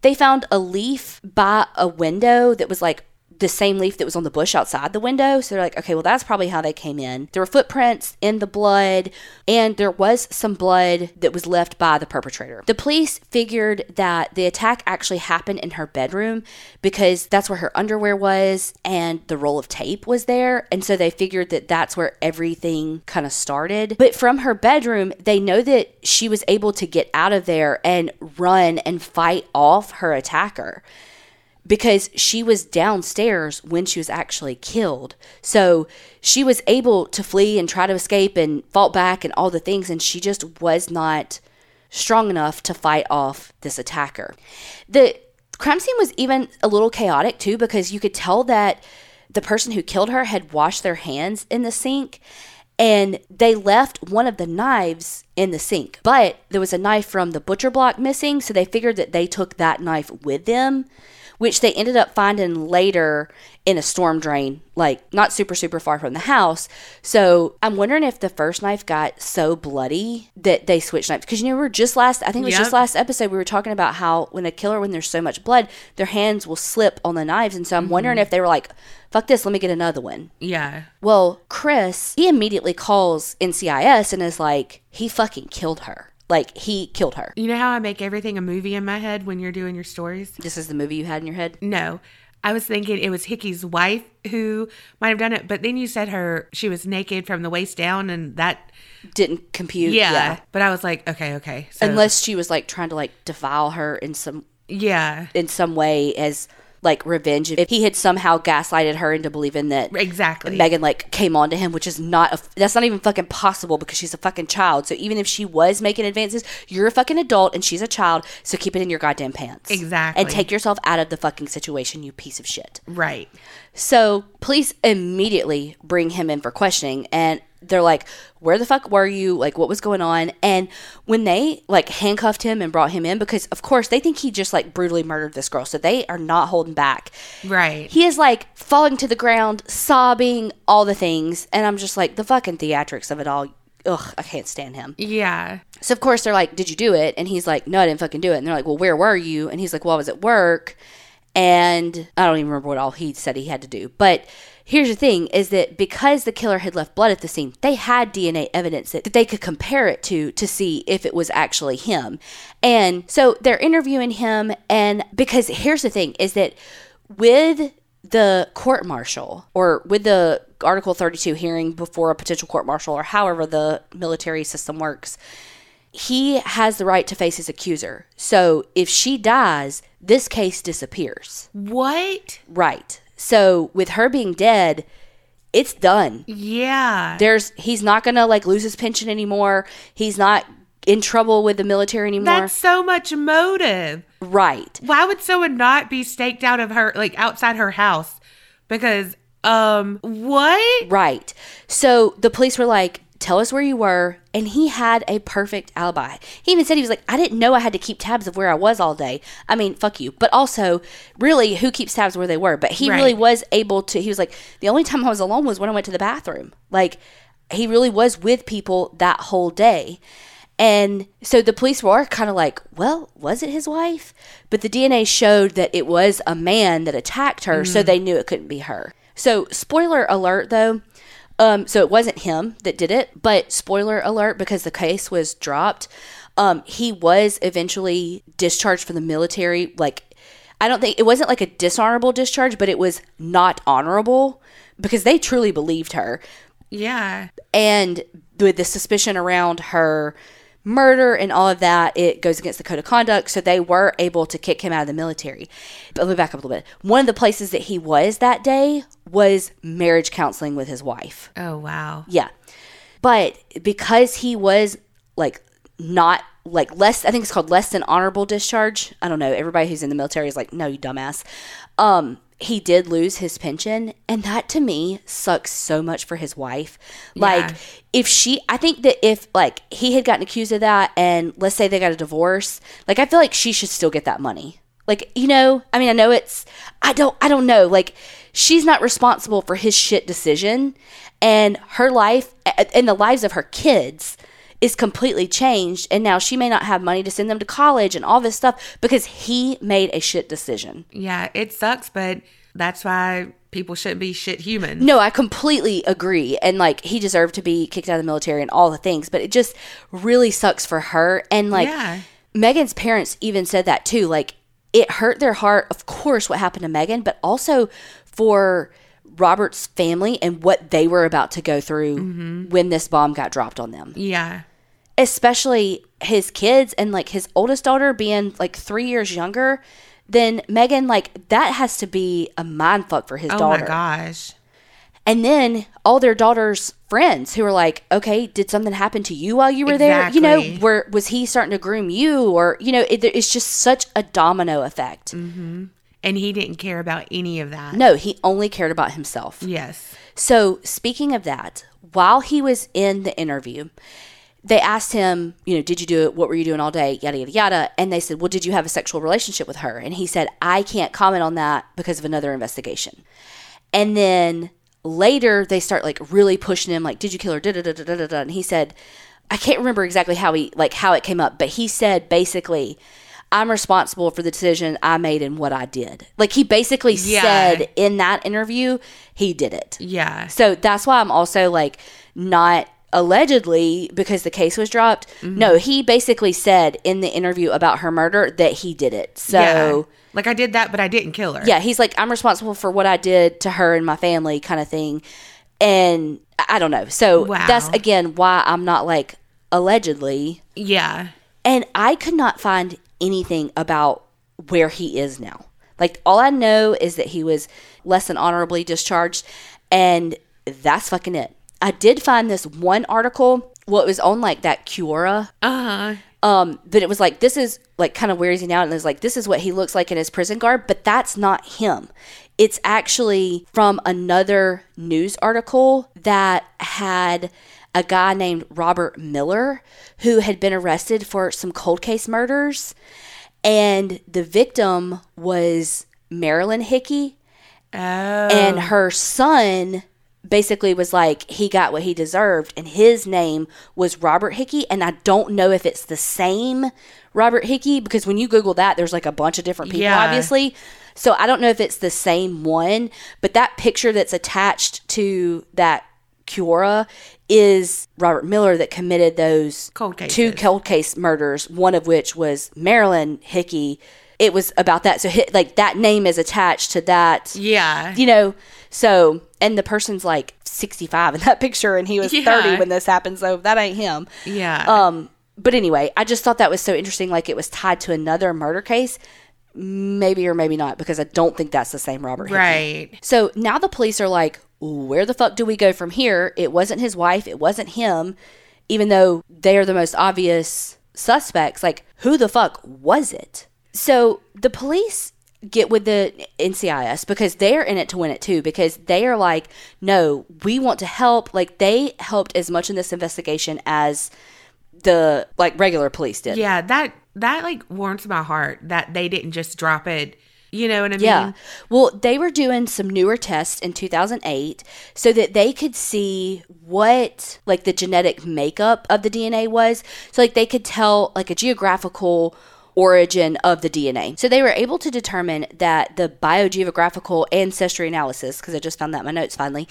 They found a leaf by a window that was, like, the same leaf that was on the bush outside the window. So they're like, okay, well, that's probably how they came in. There were footprints in the blood, and there was some blood that was left by the perpetrator. The police figured that the attack actually happened in her bedroom because that's where her underwear was and the roll of tape was there. And so they figured that that's where everything kind of started. But from her bedroom, they know that she was able to get out of there and run and fight off her attacker, because she was downstairs when she was actually killed. So she was able to flee and try to escape and fought back and all the things, and she just was not strong enough to fight off this attacker. The crime scene was even a little chaotic too, because you could tell that the person who killed her had washed their hands in the sink, and they left one of the knives in the sink. But there was a knife from the butcher block missing, so they figured that they took that knife with them, which they ended up finding later in a storm drain, like, not super, super far from the house. So I'm wondering if the first knife got so bloody that they switched knives. Because, you know, we were just just last episode, we were talking about how when there's so much blood, their hands will slip on the knives. And so I'm wondering if they were like, fuck this, let me get another one. Yeah. Well, Chris, he immediately calls NCIS and is like, he fucking killed her. Like, he killed her. You know how I make everything a movie in my head when you're doing your stories? This is the movie you had in your head? No. I was thinking it was Hickey's wife who might have done it, but then you said she was naked from the waist down, and that didn't compute. Yeah. But I was like, okay. So, unless she was, like, trying to, like, defile her in some way as, like, revenge. If he had somehow gaslighted her into believing that Megan, like, came on to him, which is that's not even fucking possible because she's a fucking child. So even if she was making advances, you're a fucking adult and she's a child, so keep it in your goddamn pants. Exactly. And take yourself out of the fucking situation, you piece of shit. Right. So police immediately bring him in for questioning, and they're like, where the fuck were you? Like, what was going on? And when they, like, handcuffed him and brought him in, because, of course, they think he just, like, brutally murdered this girl. So they are not holding back. Right. He is, like, falling to the ground, sobbing, all the things. And I'm just like, the fucking theatrics of it all. Ugh, I can't stand him. Yeah. So, of course, they're like, did you do it? And he's like, no, I didn't fucking do it. And they're like, well, where were you? And he's like, well, I was at work. And I don't even remember what all he said he had to do. But here's the thing, is that because the killer had left blood at the scene, they had DNA evidence that they could compare it to see if it was actually him. And so they're interviewing him. And because here's the thing, is that with the court martial, or with the Article 32 hearing before a potential court martial, or however the military system works, he has the right to face his accuser. So if she dies, this case disappears. What? Right. So with her being dead, it's done. Yeah. He's not going to, like, lose his pension anymore. He's not in trouble with the military anymore. That's so much motive. Right. Why would someone not be staked out of her, like, outside her house? Because, what? Right. So the police were like, tell us where you were. And he had a perfect alibi. He even said, he was like, I didn't know I had to keep tabs of where I was all day. I mean, fuck you. But also, really, who keeps tabs of where they were? But he really was able to. He was like, the only time I was alone was when I went to the bathroom. Like, he really was with people that whole day. And so the police were kind of like, well, was it his wife? But the DNA showed that it was a man that attacked her. Mm. So they knew it couldn't be her. So, spoiler alert, though. So it wasn't him that did it, but spoiler alert, because the case was dropped, he was eventually discharged from the military. Like, I don't think, it wasn't like a dishonorable discharge, but it was not honorable because they truly believed her. Yeah. And with the suspicion around her murder and all of that, it goes against the code of conduct. So they were able to kick him out of the military. But let me back up a little bit. One of the places that he was that day was marriage counseling with his wife. Oh, wow. Yeah. But because he was, like, not, like, less, I think it's called less than honorable discharge. I don't know. Everybody who's in the military is like, no, you dumbass. He did lose his pension. And that, to me, sucks so much for his wife. Like, yeah. I think that if, like, he had gotten accused of that and let's say they got a divorce, like, I feel like she should still get that money. Like, you know, I mean, I know it's, I don't know. Like, she's not responsible for his shit decision, and her life and the lives of her kids is completely changed. And now she may not have money to send them to college and all this stuff because he made a shit decision. Yeah, it sucks, but that's why people shouldn't be shit humans. No, I completely agree. And, like, he deserved to be kicked out of the military and all the things, but it just really sucks for her. And, like, yeah. Megan's parents even said that too. Like, it hurt their heart, of course, what happened to Megan, but also for Robert's family and what they were about to go through when this bomb got dropped on them. Yeah. Especially his kids, and, like, his oldest daughter being, like, 3 years younger than Megan. Like, that has to be a mind fuck for his daughter. Oh, my gosh. And then all their daughter's friends who are like, okay, did something happen to you while you were there? You know, was he starting to groom you? Or, you know, it's just such a domino effect. Mm-hmm. And he didn't care about any of that. No, he only cared about himself. Yes. So, speaking of that, while he was in the interview, they asked him, you know, did you do it? What were you doing all day? Yada, yada, yada. And they said, well, did you have a sexual relationship with her? And he said, I can't comment on that because of another investigation. And then later, they start, like, really pushing him, like, did you kill her? Da, da, da, da, da, da. And he said, I can't remember exactly how it came up, but he said, basically, I'm responsible for the decision I made and what I did. Like, he basically said in that interview, he did it. Yeah. So that's why I'm also, like, not allegedly, because the case was dropped. Mm-hmm. No, he basically said in the interview about her murder that he did it. So, yeah. Like, I did that, but I didn't kill her. Yeah. He's like, I'm responsible for what I did to her and my family, kind of thing. And I don't know. So that's, again, why I'm not, like, allegedly. Yeah. And I could not find anything about where he is now. Like, all I know is that he was less than honorably discharged, and that's fucking it. I did find this one article. Well, it was on, like, that Quora. But it was like, this is, like, kind of where is he now? And it was like, this is what he looks like in his prison garb, but that's not him. It's actually from another news article that had a guy named Robert Miller who had been arrested for some cold case murders. And the victim was Marilyn Hickey. Oh. And her son basically was like, he got what he deserved. And his name was Robert Hickey. And I don't know if it's the same Robert Hickey, because when you Google that, there's like a bunch of different people, obviously. So I don't know if it's the same one. But that picture that's attached to that Kiora is Robert Miller that committed those two cold case murders, one of which was Marilyn Hickey. It was about that. So like that name is attached to that. Yeah. You know, so, and the person's like 65 in that picture and he was 30 when this happened. So that ain't him. Yeah. But anyway, I just thought that was so interesting. Like it was tied to another murder case. Maybe or maybe not, because I don't think that's the same Robert Hickey. Right. So now the police are like, where the fuck do we go from here? It wasn't his wife. It wasn't him. Even though they are the most obvious suspects, like who the fuck was it? So the police get with the NCIS because they're in it to win it too, because they are like, no, we want to help. Like they helped as much in this investigation as the like regular police did. Yeah, that like warms my heart that they didn't just drop it. You know what I mean? Yeah. Well, they were doing some newer tests in 2008 so that they could see what, like, the genetic makeup of the DNA was. So, like, they could tell, like, a geographical origin of the DNA. So, they were able to determine that the biogeographical ancestry analysis, because I just found that in my notes finally,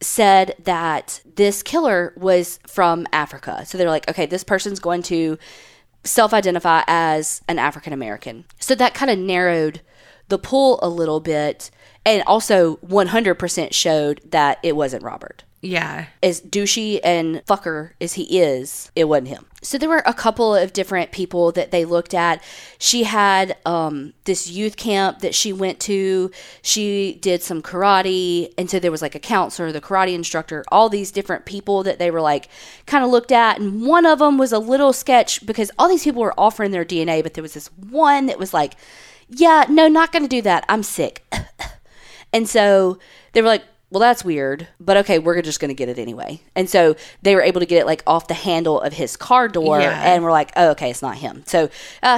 said that this killer was from Africa. So, they're like, okay, this person's going to self-identify as an African-American. So that kind of narrowed the pool a little bit, and also 100% showed that it wasn't Robert. Yeah. As douchey and fucker as he is, it wasn't him. So there were a couple of different people that they looked at. She had this youth camp that she went to. She did some karate. And so there was like a counselor, the karate instructor, all these different people that they were like kind of looked at. And one of them was a little sketch because all these people were offering their DNA. But there was this one that was like, yeah, no, not going to do that. I'm sick. And so they were like, well, that's weird, but okay, we're just going to get it anyway. And so they were able to get it like off the handle of his car door, and we're like, oh, okay, it's not him. So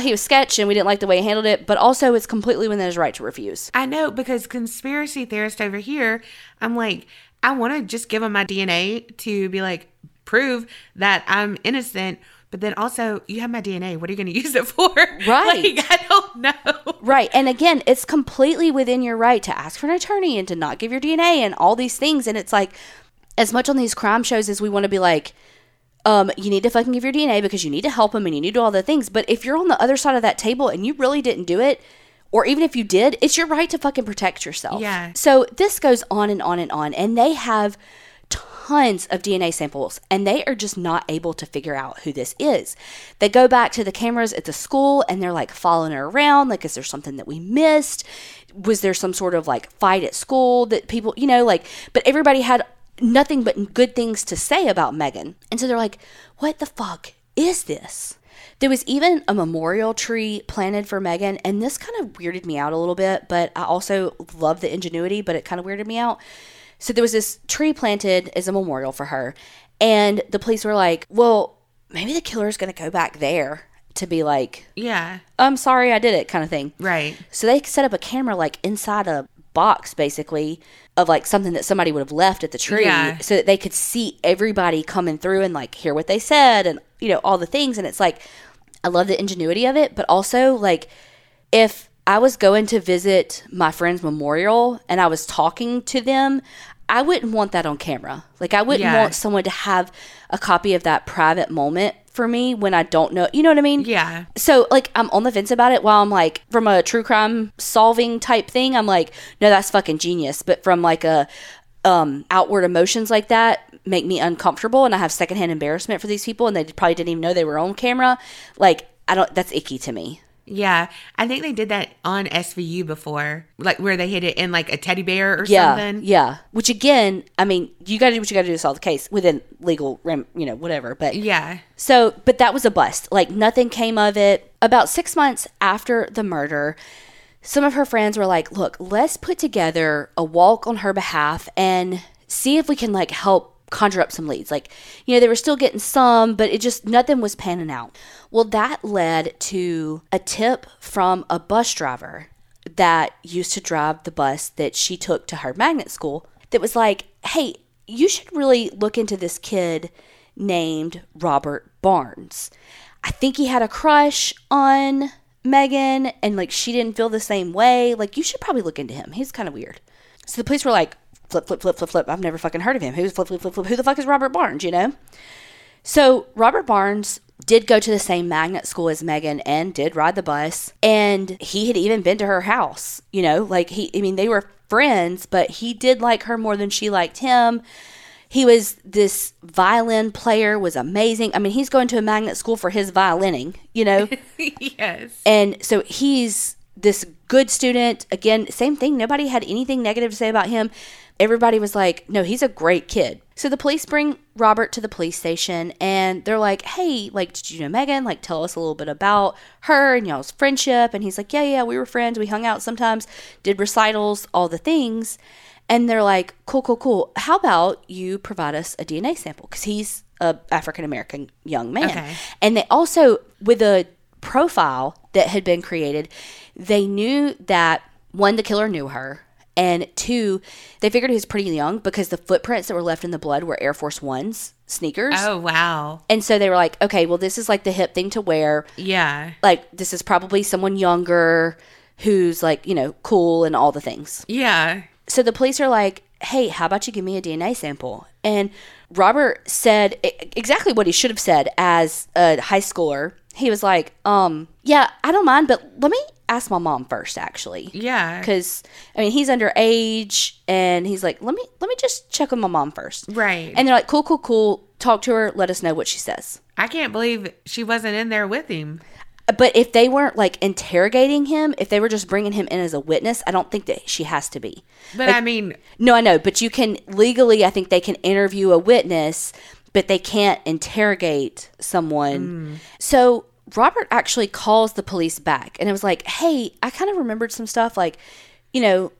he was sketched, and we didn't like the way he handled it, but also it's completely within his right to refuse. I know, because conspiracy theorist over here, I'm like, I want to just give him my DNA to be like, prove that I'm innocent. But then also, you have my DNA. What are you going to use it for? Right. Like, I don't know. Right. And again, it's completely within your right to ask for an attorney and to not give your DNA and all these things. And it's like, as much on these crime shows as we want to be like, you need to fucking give your DNA because you need to help them and you need to do all the things. But if you're on the other side of that table and you really didn't do it, or even if you did, it's your right to fucking protect yourself. Yeah. So this goes on and on and on. And they have tons of DNA samples, and they are just not able to figure out who this is. They go back to the cameras at the school, and they're like following her around. Like, is there something that we missed? Was there some sort of like fight at school that people, you know, like, but everybody had nothing but good things to say about Megan. And so they're like, what the fuck is this? There was even a memorial tree planted for Megan, and this kind of weirded me out a little bit, but I also love the ingenuity, but it kind of weirded me out. So there was this tree planted as a memorial for her. And the police were like, well, maybe the killer's going to go back there to be like, yeah, I'm sorry I did it kind of thing. Right. So they set up a camera like inside a box basically of like something that somebody would have left at the tree so that they could see everybody coming through and like hear what they said and, you know, all the things. And it's like, I love the ingenuity of it. But also like if I was going to visit my friend's memorial and I was talking to them, I wouldn't want that on camera. Like, I wouldn't want someone to have a copy of that private moment for me when I don't know. You know what I mean? Yeah. So, like, I'm on the fence about it while I'm, like, from a true crime solving type thing, I'm like, no, that's fucking genius. But from, like, a outward emotions like that make me uncomfortable, and I have secondhand embarrassment for these people, and they probably didn't even know they were on camera. Like, I don't – that's icky to me. Yeah, I think they did that on SVU before, like where they hid it in like a teddy bear or something. Yeah, which again, I mean, you got to do what you got to do to solve the case within legal, you know, whatever. But yeah. So, but that was a bust. Like nothing came of it. About 6 months after the murder, some of her friends were like, look, let's put together a walk on her behalf and see if we can like help conjure up some leads. Like, you know, they were still getting some, but it just, nothing was panning out. Well, that led to a tip from a bus driver that used to drive the bus that she took to her magnet school that was like, hey, you should really look into this kid named Robert Barnes. I think he had a crush on Megan and like she didn't feel the same way. Like, you should probably look into him. He's kind of weird. So the police were like, flip, flip, flip, flip, flip. I've never fucking heard of him. Who's flip, flip, flip, flip? Who the fuck is Robert Barnes, you know? So Robert Barnes did go to the same magnet school as Megan and did ride the bus. And he had even been to her house, you know? Like, they were friends, but he did like her more than she liked him. He was, this violin player was amazing. I mean, he's going to a magnet school for his violining, you know? Yes. And so he's this good student. Again, same thing. Nobody had anything negative to say about him. Everybody was like, no, he's a great kid. So the police bring Robert to the police station and they're like, hey, like, did you know Megan? Like, tell us a little bit about her and y'all's friendship. And he's like, yeah, we were friends. We hung out sometimes, did recitals, all the things. And they're like, cool. How about you provide us a DNA sample? Because he's an African-American young man. Okay. And they also, with a profile that had been created, they knew that, one, the killer knew her. And two, they figured he was pretty young because the footprints that were left in the blood were Air Force Ones sneakers. Oh, wow. And so they were like, okay, well, this is like the hip thing to wear. Yeah. Like, this is probably someone younger who's like, you know, cool and all the things. Yeah. So the police are like, hey, how about you give me a DNA sample? And Robert said exactly what he should have said as a high schooler. He was like, yeah, I don't mind, but let me ask my mom first, actually. Yeah. Because, I mean, he's underage, and he's like, let me just check with my mom first. Right. And they're like, cool. Talk to her. Let us know what she says. I can't believe she wasn't in there with him. But if they weren't, like, interrogating him, if they were just bringing him in as a witness, I don't think that she has to be. But, like, I mean... No, I know. But you can... Legally, I think they can interview a witness, but they can't interrogate someone. Mm. So, Robert actually calls the police back. And it was like, hey, I kind of remembered some stuff. Like, you know,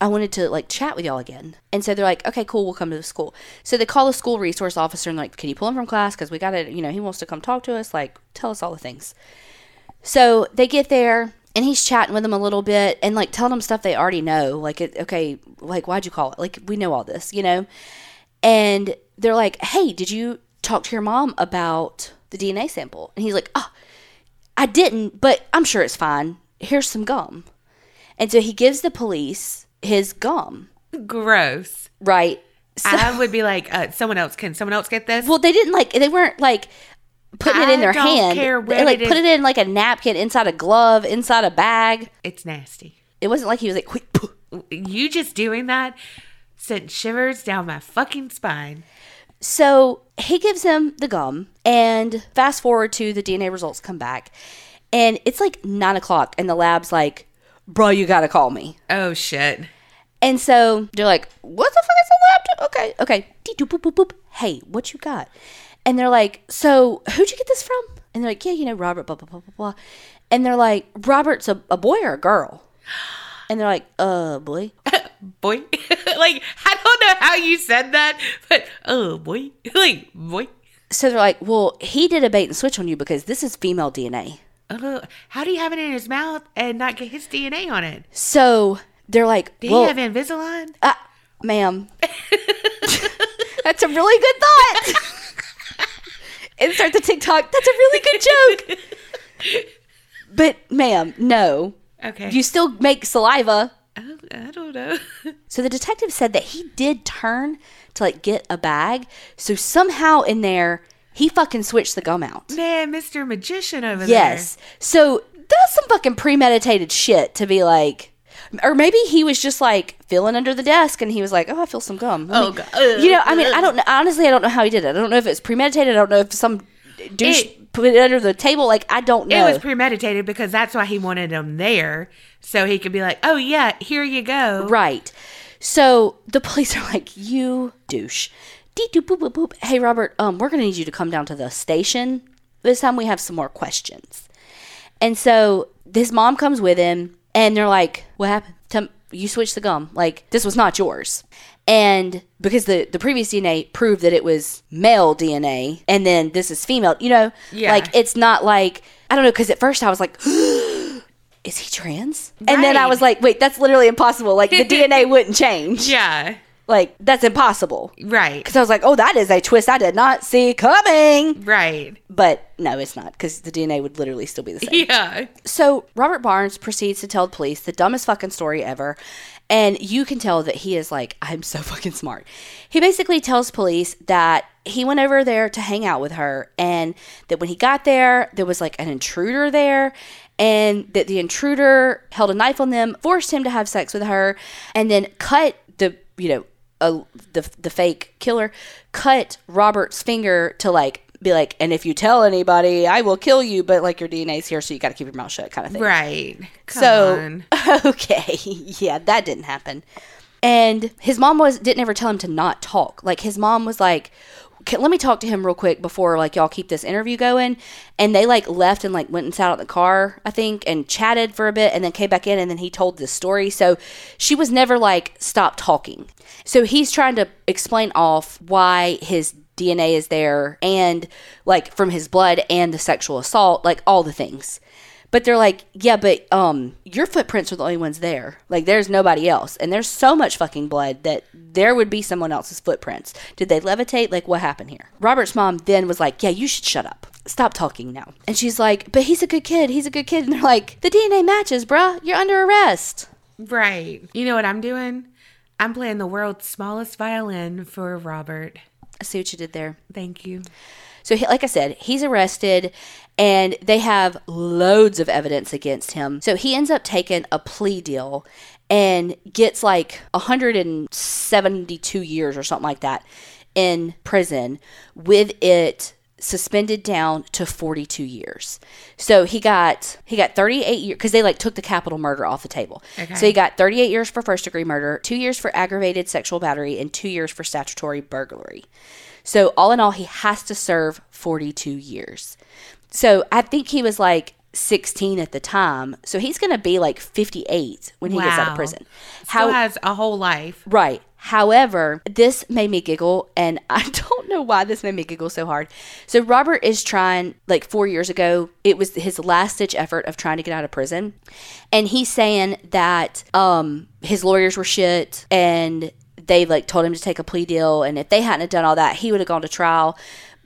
I wanted to, like, chat with y'all again. And so, they're like, okay, cool. We'll come to the school. So, they call the school resource officer and, like, can you pull him from class? Because we got to... You know, he wants to come talk to us. Like, tell us all the things. So they get there and he's chatting with them a little bit and like telling them stuff they already know. Like, okay, like, why'd you call it? Like, we know all this, you know? And they're like, hey, did you talk to your mom about the DNA sample? And he's like, oh, I didn't, but I'm sure it's fine. Here's some gum. And so he gives the police his gum. Gross. Right. So, I would be like, someone else get this? Well, they didn't like, they weren't like, putting it in their hand. I don't care where it is. Put it in like a napkin, inside a glove, inside a bag. It's nasty. It wasn't like he was like, quick. You just doing that sent shivers down my fucking spine. So he gives him the gum and fast forward to the DNA results come back. And it's like 9:00 and the lab's like, bro, you got to call me. Oh, shit. And so they're like, what the fuck is a lab? Okay. Hey, what you got? And they're like, so who'd you get this from? And they're like, yeah, you know, Robert, blah, blah, blah, blah, blah. And they're like, Robert's a boy or a girl? And they're like, boy. Boy? Like, I don't know how you said that, but, boy. Like, boy. So they're like, well, he did a bait and switch on you because this is female DNA. How do you have it in his mouth and not get his DNA on it? So they're like, do you have Invisalign? Ma'am. That's a really good thought. Insert the TikTok. That's a really good joke. But, ma'am, no. Okay. You still make saliva. I don't know. So the detective said that he did turn to, like, get a bag. So somehow in there, he fucking switched the gum out. Man, Mr. Magician over there. Yes. So that's some fucking premeditated shit to be like. Or maybe he was just like feeling under the desk and he was like, oh, I feel some gum. God. You know, I mean, I don't know. Honestly, I don't know how he did it. I don't know if it's premeditated. I don't know if some douche put it under the table. Like, I don't know. It was premeditated because that's why he wanted him there. So he could be like, oh, yeah, here you go. Right. So the police are like, you douche. Hey, Robert, we're going to need you to come down to the station. This time we have some more questions. And so his mom comes with him. And they're like, what happened? You switched the gum. Like, this was not yours. And because the previous DNA proved that it was male DNA, and then this is female, you know? Yeah. Like, it's not like, I don't know, because at first I was like, is he trans? Right. And then I was like, wait, that's literally impossible. Like, the DNA wouldn't change. Yeah. Like, that's impossible. Right. Because I was like, oh, that is a twist I did not see coming. Right. But no, it's not, because the DNA would literally still be the same. Yeah. So Robert Barnes proceeds to tell the police the dumbest fucking story ever. And you can tell that he is like, I'm so fucking smart. He basically tells police that he went over there to hang out with her, and that when he got there, there was like an intruder there, and that the intruder held a knife on them, forced him to have sex with her, and then cut the, you know, the fake killer cut Robert's finger to like be like, and if you tell anybody, I will kill you, but like your DNA's here, so you got to keep your mouth shut, kind of thing. Right. Come on. Okay, yeah, that didn't happen. And his mom didn't ever tell him to not talk. Like, his mom was like, let me talk to him real quick before like y'all keep this interview going. And they like left and like went and sat out in the car, I think, and chatted for a bit, and then came back in, and then he told this story. So she was never like, stop talking. So he's trying to explain off why his DNA is there, and like from his blood and the sexual assault, like all the things. But they're like, yeah, but your footprints are the only ones there. Like, there's nobody else. And there's so much fucking blood that there would be someone else's footprints. Did they levitate? Like, what happened here? Robert's mom then was like, yeah, you should shut up. Stop talking now. And she's like, but he's a good kid. He's a good kid. And they're like, the DNA matches, bruh. You're under arrest. Right. You know what I'm doing? I'm playing the world's smallest violin for Robert. I see what you did there. Thank you. So, like I said, he's arrested, and they have loads of evidence against him. So, he ends up taking a plea deal and gets like 172 years or something like that in prison, with it suspended down to 42 years. So, he got 38 years, because they like took the capital murder off the table. Okay. So, he got 38 years for first-degree murder, 2 years for aggravated sexual battery, and 2 years for statutory burglary. So, all in all, he has to serve 42 years. So, I think he was like 16 at the time. So, he's going to be like 58 when he gets out of prison. Still has a whole life. Right. However, this made me giggle, and I don't know why this made me giggle so hard. So, Robert is trying, like 4 years ago, it was his last-ditch effort of trying to get out of prison. And he's saying that his lawyers were shit, and they like told him to take a plea deal, and if they hadn't have done all that, he would have gone to trial.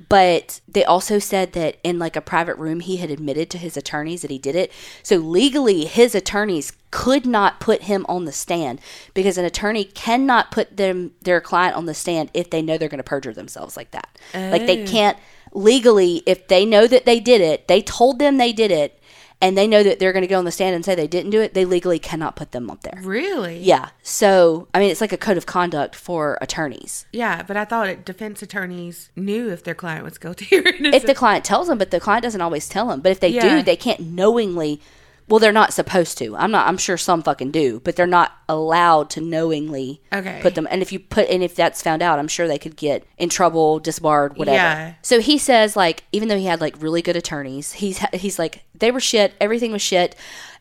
But they also said that in like a private room, he had admitted to his attorneys that he did it. So legally, his attorneys could not put him on the stand, because an attorney cannot put their client on the stand if they know they're going to perjure themselves like that. Oh. Like, they can't legally, if they know that they did it, they told them they did it, and they know that they're going to go on the stand and say they didn't do it, they legally cannot put them up there. Really? Yeah. So, I mean, it's like a code of conduct for attorneys. Yeah, but I thought defense attorneys knew if their client was guilty or innocent. If the client tells them, but the client doesn't always tell them. But if they do, they can't knowingly. Well, they're not supposed to. I'm sure some fucking do, but they're not allowed to knowingly put them. And if that's found out, I'm sure they could get in trouble, disbarred, whatever. Yeah. So he says, like, even though he had like really good attorneys, he's like, they were shit. Everything was shit.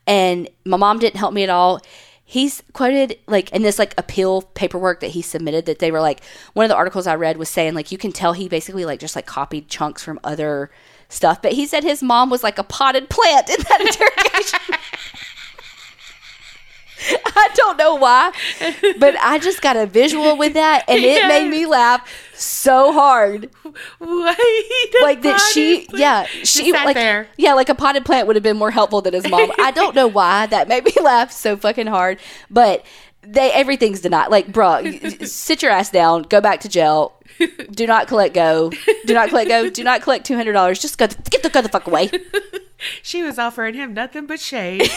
And my mom didn't help me at all. He's quoted, like, in this, like, appeal paperwork that he submitted, that they were, like, one of the articles I read was saying, like, you can tell he basically, like, just, like, copied chunks from other stuff. But he said his mom was, like, a potted plant in that interrogation. I don't know why, but I just got a visual with that, and it made me laugh so hard. What? Like, that she like there. Yeah, like a potted plant would have been more helpful than his mom. I don't know why that made me laugh so fucking hard, but everything's denied. Like, bruh, sit your ass down, go back to jail. Do not collect go. Do not collect $200. Just go the fuck away. She was offering him nothing but shade.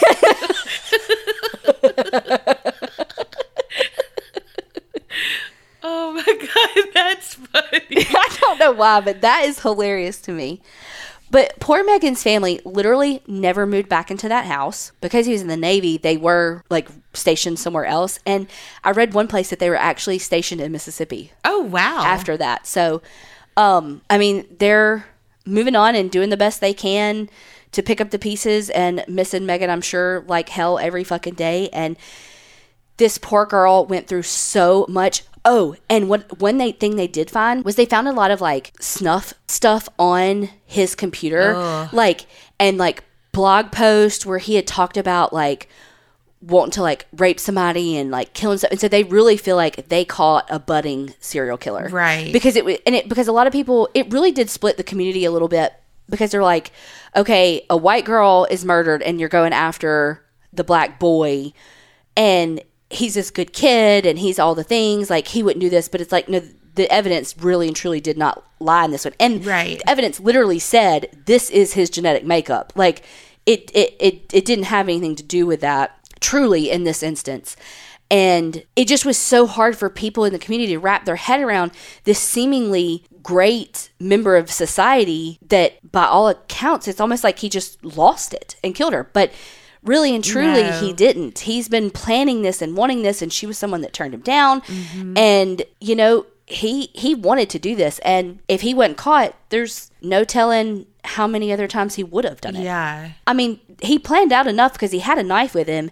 Oh my god, that's funny. I don't know why, but that is hilarious to me. But poor Megan's family literally never moved back into that house, because he was in the Navy. They were like stationed somewhere else, and I read one place that they were actually stationed in Mississippi. Oh wow. After that. So I mean, they're moving on and doing the best they can to pick up the pieces, and missing Megan, I'm sure, like hell every fucking day. And this poor girl went through so much. Oh, and one thing they did find was they found a lot of like snuff stuff on his computer. Ugh. and blog posts where he had talked about like wanting to like rape somebody and like kill himself. And so they really feel like they caught a budding serial killer. Right. Because a lot of people, it really did split the community a little bit, because they're like, okay, a white girl is murdered and you're going after the black boy and he's this good kid and he's all the things, like he wouldn't do this, but it's like, no, the evidence really and truly did not lie in this one. And right. The evidence literally said, this is his genetic makeup. Like it didn't have anything to do with that truly in this instance. And it just was so hard for people in the community to wrap their head around this seemingly great member of society that by all accounts, it's almost like he just lost it and killed her. But really and truly, no. He didn't. He's been planning this and wanting this, and she was someone that turned him down. Mm-hmm. And, you know, he wanted to do this. And if he wasn't caught, there's no telling how many other times he would have done it. Yeah. I mean, he planned out enough because he had a knife with him.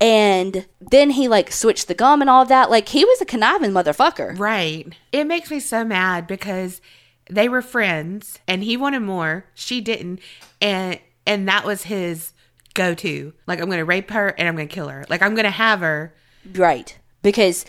And then he like switched the gum and all of that. Like he was a conniving motherfucker. Right. It makes me so mad because they were friends and he wanted more. She didn't. And that was his go-to. Like, I'm going to rape her and I'm going to kill her. Like, I'm going to have her. Right. Because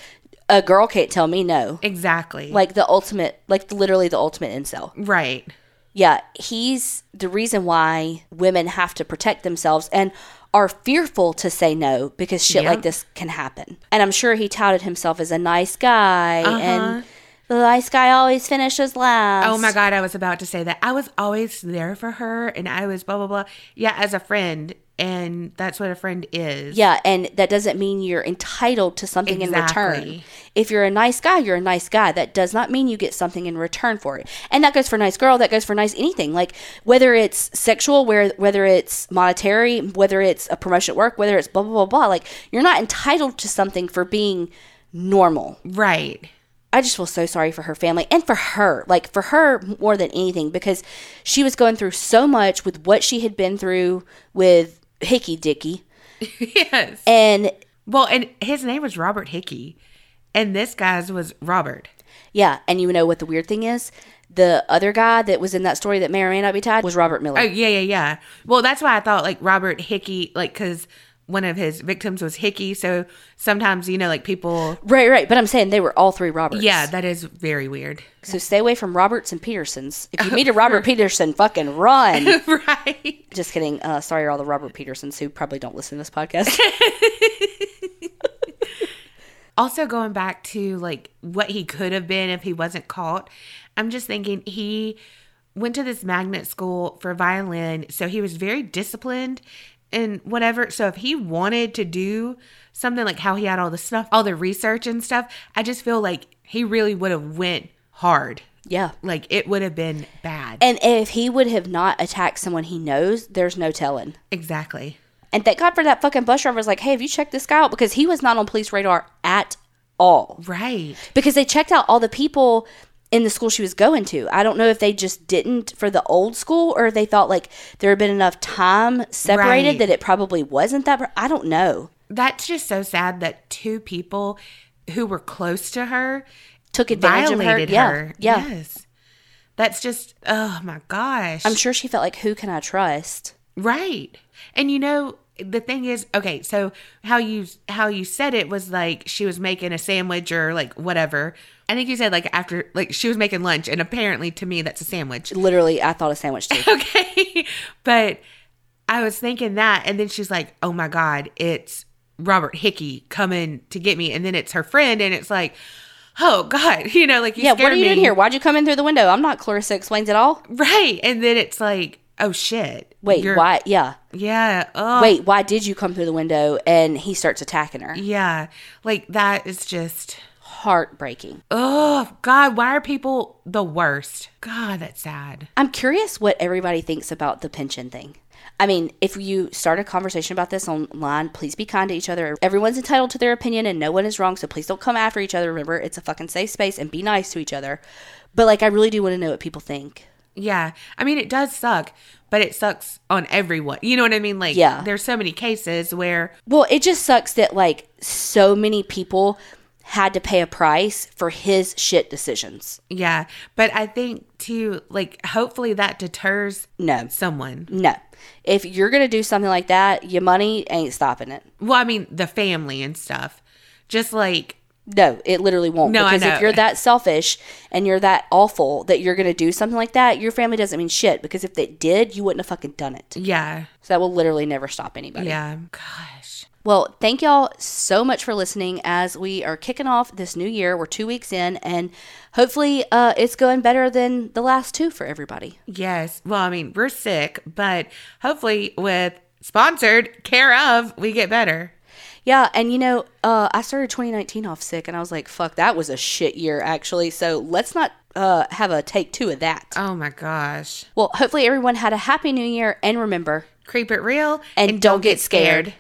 a girl can't tell me no. Exactly. Like the ultimate, like literally the ultimate incel. Right. Yeah. He's the reason why women have to protect themselves and are fearful to say no because shit like this can happen. And I'm sure he touted himself as a nice guy and the nice guy always finishes last. Oh my God, I was about to say that. I was always there for her and I was blah, blah, blah. Yeah, as a friend. And that's what a friend is. Yeah, and that doesn't mean you're entitled to something in return. If you're a nice guy, you're a nice guy. That does not mean you get something in return for it. And that goes for nice girl. That goes for nice anything. Like, whether it's sexual, whether it's monetary, whether it's a promotion at work, whether it's blah, blah, blah, blah. Like, you're not entitled to something for being normal. Right. I just feel so sorry for her family and for her. Like, for her more than anything, because she was going through so much with what she had been through with Hickey Dickey. Yes. And his name was Robert Hickey. And this guy's was Robert. Yeah. And you know what the weird thing is? The other guy that was in that story that may or may not be tied was Robert Miller. Oh, yeah. Well, that's why I thought like Robert Hickey, like, because one of his victims was Hickey. So sometimes, you know, like people. Right. But I'm saying they were all three Roberts. Yeah, that is very weird. So stay away from Roberts and Petersons. If you meet a Robert Peterson, fucking run. Right. Just kidding. Sorry to all the Robert Petersons who probably don't listen to this podcast. Also, going back to like what he could have been if he wasn't caught, I'm just thinking he went to this magnet school for violin. So he was very disciplined and whatever. So if he wanted to do something like how he had all the stuff, all the research and stuff, I just feel like he really would have went hard. Yeah. Like it would have been bad. And if he would have not attacked someone he knows, there's no telling. Exactly. And thank God for that fucking bus driver was like, hey, have you checked this guy out? Because he was not on police radar at all. Right. Because they checked out all the people in the school she was going to. I don't know if they just didn't for the old school or they thought like there had been enough time separated that it probably wasn't that. I don't know. That's just so sad that two people who were close to her took advantage of her. Violated her. Yeah. Yes. That's just, oh my gosh. I'm sure she felt like, who can I trust? Right. And you know, the thing is, okay, so how you said it was like she was making a sandwich or like whatever. I think you said like after, like she was making lunch and apparently to me that's a sandwich. Literally, I thought a sandwich too. Okay. But I was thinking that and then she's like, oh my God, it's Robert Hickey coming to get me. And then it's her friend and it's like, oh God, you know, like you scared me. Yeah, what are you doing here? Why'd you come in through the window? I'm not Clarissa Explains at all. Right. And then it's like, oh shit. Wait, why? Yeah. Yeah. Oh. Wait, why did you come through the window? And he starts attacking her. Yeah. Like that is just heartbreaking. Oh God, why are people the worst? God, that's sad. I'm curious what everybody thinks about the pension thing. I mean, if you start a conversation about this online, please be kind to each other. Everyone's entitled to their opinion and no one is wrong, so please don't come after each other. Remember, it's a fucking safe space and be nice to each other. But like, I really do want to know what people think. Yeah. I mean, it does suck, but it sucks on everyone. You know what I mean? Like, there's so many cases where... Well, it just sucks that like so many people had to pay a price for his shit decisions. Yeah. But I think, too, like, hopefully that deters someone. No. If you're going to do something like that, your money ain't stopping it. Well, I mean, the family and stuff. Just like... No, it literally won't. No, because I know. If you're that selfish and you're that awful that you're going to do something like that, your family doesn't mean shit. Because if they did, you wouldn't have fucking done it. Yeah. So that will literally never stop anybody. Yeah. Gosh. Well, thank y'all so much for listening as we are kicking off this new year. We're 2 weeks in, and hopefully it's going better than the last two for everybody. Yes. Well, I mean, we're sick, but hopefully with Sponsored Care Of, we get better. Yeah, and you know, I started 2019 off sick, and I was like, fuck, that was a shit year, actually. So let's not have a take two of that. Oh, my gosh. Well, hopefully everyone had a happy new year, and remember... Creep it real and don't get scared.